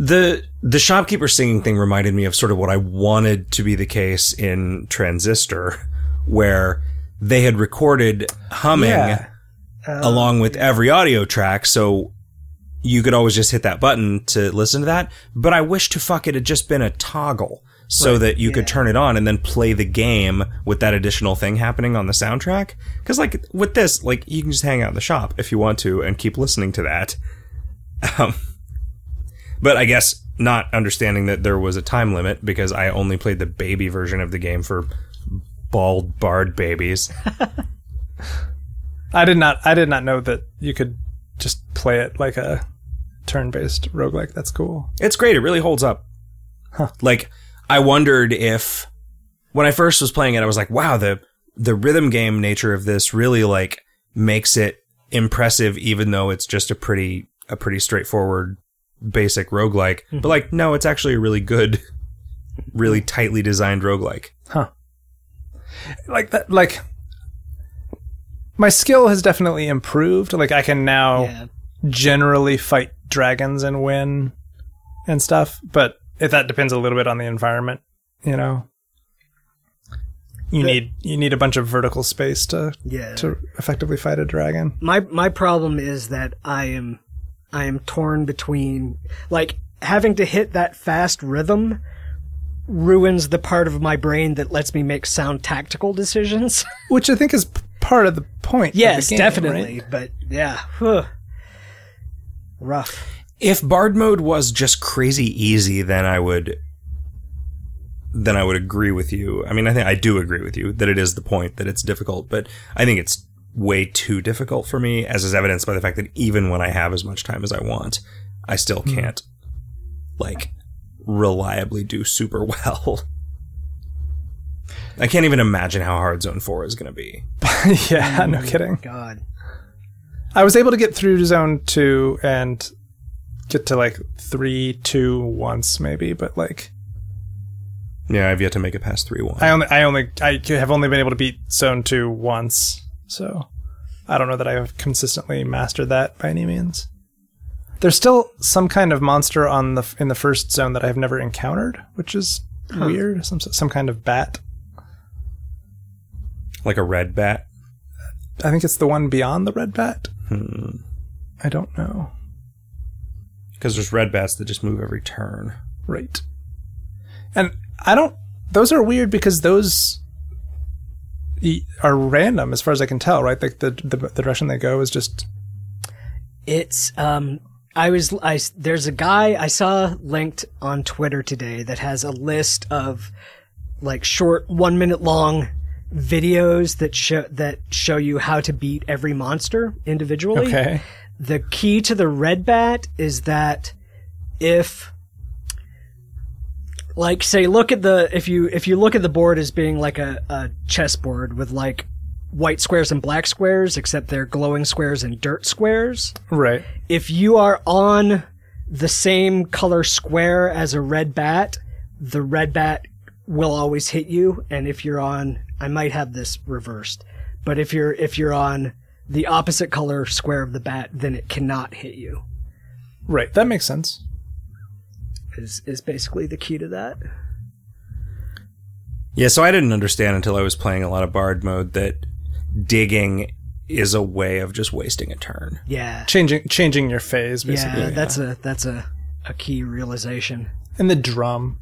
The the shopkeeper singing thing reminded me of sort of what I wanted to be the case in Transistor, where they had recorded humming yeah. um, along with every audio track, so you could always just hit that button to listen to that. But I wish to fuck it had just been a toggle so right. that you yeah. could turn it on and then play the game with that additional thing happening on the soundtrack. Because, like, with this, like, you can just hang out in the shop if you want to and keep listening to that. Um... But I guess not understanding that there was a time limit, because I only played the baby version of the game for bald bard babies. I did not I did not know that you could just play it like a turn-based roguelike. That's cool. It's great. It really holds up. Huh. Like, I wondered if when I first was playing it, I was like, wow, the the rhythm game nature of this really, like, makes it impressive, even though it's just a pretty a pretty straightforward basic roguelike, mm-hmm. but like, no, it's actually a really good, really tightly designed roguelike. Huh. Like that, like, my skill has definitely improved. Like, I can now yeah. generally fight dragons and win and stuff, but if that depends a little bit on the environment, you know. You the, need you need a bunch of vertical space to yeah. to effectively fight a dragon. My my problem is that I am I am torn between, like, having to hit that fast rhythm ruins the part of my brain that lets me make sound tactical decisions. Which I think is part of the point. Yes, of the game, definitely. Right? But yeah, whew. Rough. If Bard mode was just crazy easy, then I would, then I would agree with you. I mean, I think I do agree with you that it is the point that it's difficult, but I think it's way too difficult for me, as is evidenced by the fact that even when I have as much time as I want, I still can't, like, reliably do super well. I can't even imagine how hard Zone four is going to be. yeah, no kidding. God. I was able to get through to Zone two and get to, like, three, two once, maybe, but, like... Yeah, I've yet to make it past three one. I only, I only, I have only been able to beat Zone two once. So I don't know that I have consistently mastered that by any means. There's still some kind of monster on the in the first zone that I've never encountered, which is huh. weird. Some some kind of bat. Like a red bat? I think it's the one beyond the red bat. Hmm. I don't know. Because there's red bats that just move every turn. Right. And I don't... Those are weird because those are random as far as I can tell, right? Like the, the, the direction they go is just... It's... um. I was... I, there's a guy I saw linked on Twitter today that has a list of like short, one minute long... videos that show that show you how to beat every monster individually. Okay. The key to the red bat is that if like say look at the if you if you look at the board as being like a, a chessboard with like white squares and black squares, except they're glowing squares and dirt squares. Right. If you are on the same color square as a red bat, the red bat will always hit you, and if you're on I might have this reversed, but if you're if you're on the opposite color square of the bat, then it cannot hit you. Right, that makes sense. Is is basically the key to that. Yeah, so I didn't understand until I was playing a lot of Bard mode that digging is a way of just wasting a turn. Yeah, changing changing your phase basically. Yeah, that's yeah. a that's a, a key realization. And the drum.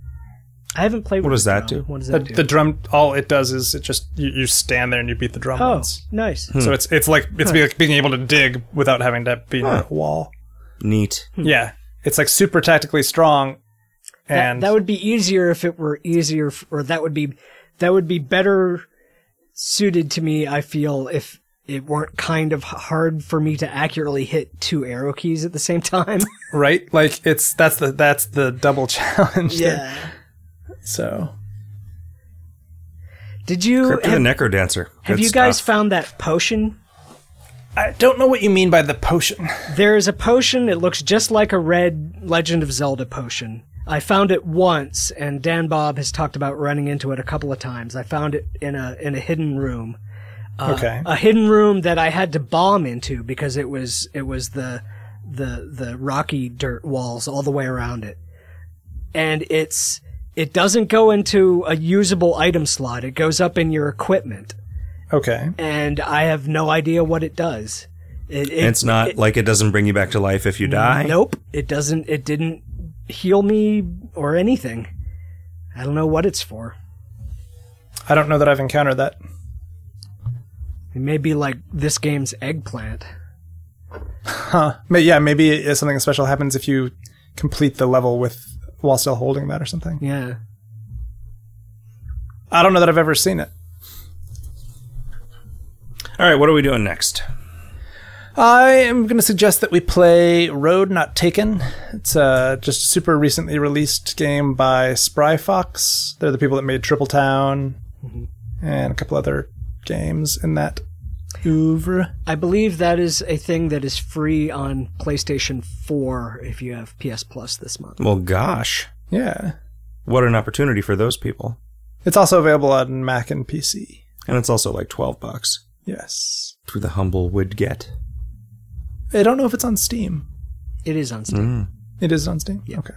I haven't played. What with does the that drum. do? What does that the, do? The drum. All it does is it just you, you stand there and you beat the drum. Oh, once. nice. Hmm. So it's it's like it's huh. like being able to dig without having to be huh. on a wall. Neat. Hmm. Yeah, it's like super tactically strong. And that, that would be easier if it were easier, or that would be that would be better suited to me. I feel if it weren't kind of hard for me to accurately hit two arrow keys at the same time. Right. Like it's that's the that's the double challenge. Yeah. There. So, did you Crypt of the Necrodancer? Have you guys found that potion? I don't know what you mean by the potion. There is a potion. It looks just like a red Legend of Zelda potion. I found it once, and Dan Bob has talked about running into it a couple of times. I found it in a in a hidden room. Uh, okay. A hidden room that I had to bomb into because it was it was the the the rocky dirt walls all the way around it, and it's. It doesn't go into a usable item slot. It goes up in your equipment. Okay. And I have no idea what it does. It, it, it's not it, like it doesn't bring you back to life if you die? Nope. It doesn't. It didn't heal me or anything. I don't know what it's for. I don't know that I've encountered that. It may be like this game's eggplant. Huh. But yeah, maybe something special happens if you complete the level with... while still holding that or something. Yeah. I don't know that I've ever seen it. All right, what are we doing next? I am going to suggest that we play Road Not Taken. It's a just super recently released game by Spry Fox. They're the people that made Triple Town mm-hmm. and a couple other games in that oeuvre. I believe that is a thing that is free on PlayStation four if you have P S Plus this month. Well, gosh. Yeah. What an opportunity for those people. It's also available on Mac and P C. And it's also like twelve bucks. Yes. Through the humble would get. I don't know if it's on Steam. It is on Steam. Mm. It is on Steam? Yeah. Okay.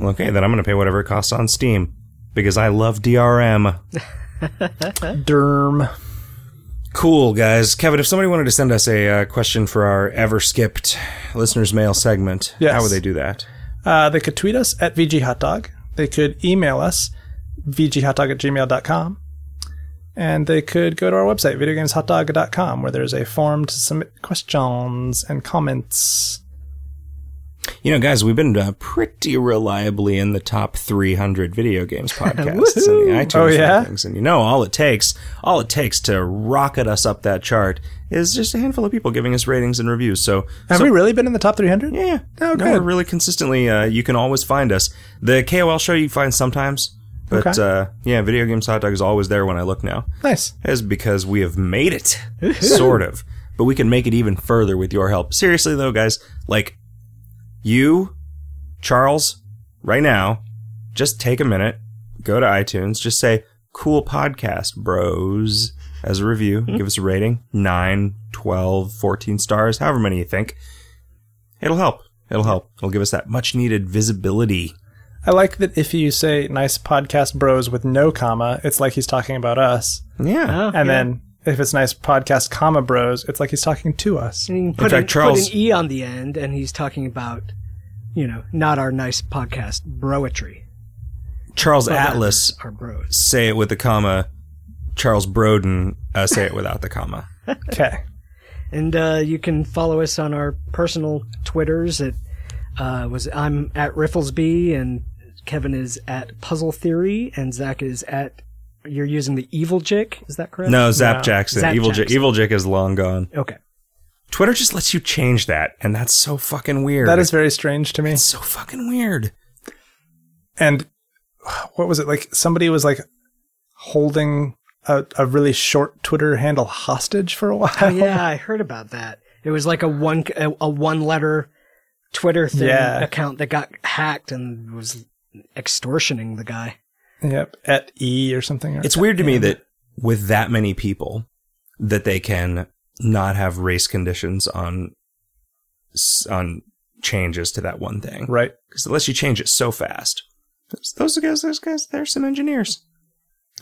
Okay, then I'm going to pay whatever it costs on Steam because I love D R M. Derm. Cool, guys. Kevin, if somebody wanted to send us a uh, question for our ever-skipped listener's mail segment, yes. How would they do that? Uh, they could tweet us at V G Hot Dog. They could email us, V G Hot Dog at gmail dot com. And they could go to our website, video games hot dog dot com, where there's a form to submit questions and comments. You know, guys, we've been uh, pretty reliably in the top three hundred video games podcasts in the iTunes oh, yeah? things, and you know, all it takes, all it takes to rocket us up that chart is just a handful of people giving us ratings and reviews. So, have so, we really been in the top three hundred? Yeah, oh, no, we're really consistently. Uh, you can always find us. The K O L show you find sometimes, but okay. uh, yeah, Video Games Hot Dog is always there when I look now. Nice, is because we have made it, sort of, but we can make it even further with your help. Seriously, though, guys, like. You, Charles, right now, just take a minute, go to iTunes, just say Cool podcast, bros, as a review. Mm-hmm. Give us a rating. nine, twelve, fourteen stars, however many you think. It'll help. It'll help. It'll give us that much-needed visibility. I like that if you say nice podcast bros with no comma, it's like he's talking about us. Yeah. Oh, and yeah. then if it's nice podcast comma bros, it's like he's talking to us. And you can put, in fact, an, Charles... put an E on the end, and he's talking about, you know, not our nice podcast broetry. Charles well, Atlas our bros. Say it with the comma. Charles Broden uh, say it without the comma. Okay. And uh, you can follow us on our personal Twitters at uh, was I'm at Rifflesby, and Kevin is at Puzzle Theory, and Zach is at you're using the Evil Jick, is that correct? No, Zap no. Jackson. Zap Evil Jackson. J- Evil Jick is long gone. Okay. Twitter just lets you change that, and that's so fucking weird. That is very strange to me. It's so fucking weird. And what was it like? Somebody was like holding a, a really short Twitter handle hostage for a while. Oh, yeah, I heard about that. It was like a one a, a one letter Twitter thing yeah. account that got hacked and was extortioning the guy. Yep, at E or something. Or it's weird to me that with that many people, that they can not have race conditions on on changes to that one thing, right? Because unless you change it so fast. Those guys, those guys, they're some engineers.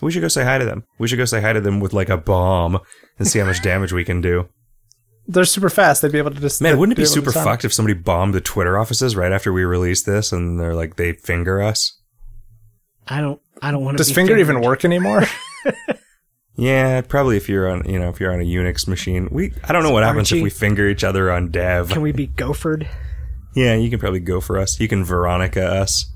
We should go say hi to them. We should go say hi to them with like a bomb and see how much damage we can do. They're super fast. They'd be able to just... Man, wouldn't it be, be super fucked if somebody bombed the Twitter offices right after we release this and they're like, they finger us? I don't, I don't want to Does finger fingered. even work anymore? Yeah, probably if you're on, you know, if you're on a Unix machine. We, I don't know so what happens you, if we finger each other on dev. Can we be gophered? Yeah, you can probably go for us. You can Veronica us.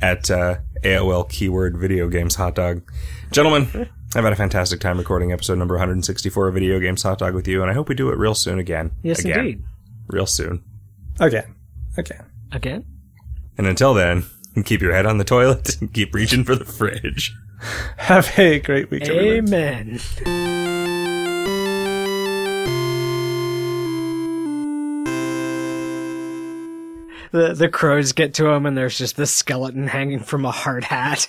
At uh, A O L keyword Video Games Hot Dog. Gentlemen, I've had a fantastic time recording episode number one hundred sixty-four of Video Games Hot Dog with you, and I hope we do it real soon again. Yes, again. indeed. Real soon. Again. Again. Again? And until then, keep your head on the toilet and keep reaching for the fridge. Have a great week, everyone. Amen. The the crows get to him, and there's just the skeleton hanging from a hard hat.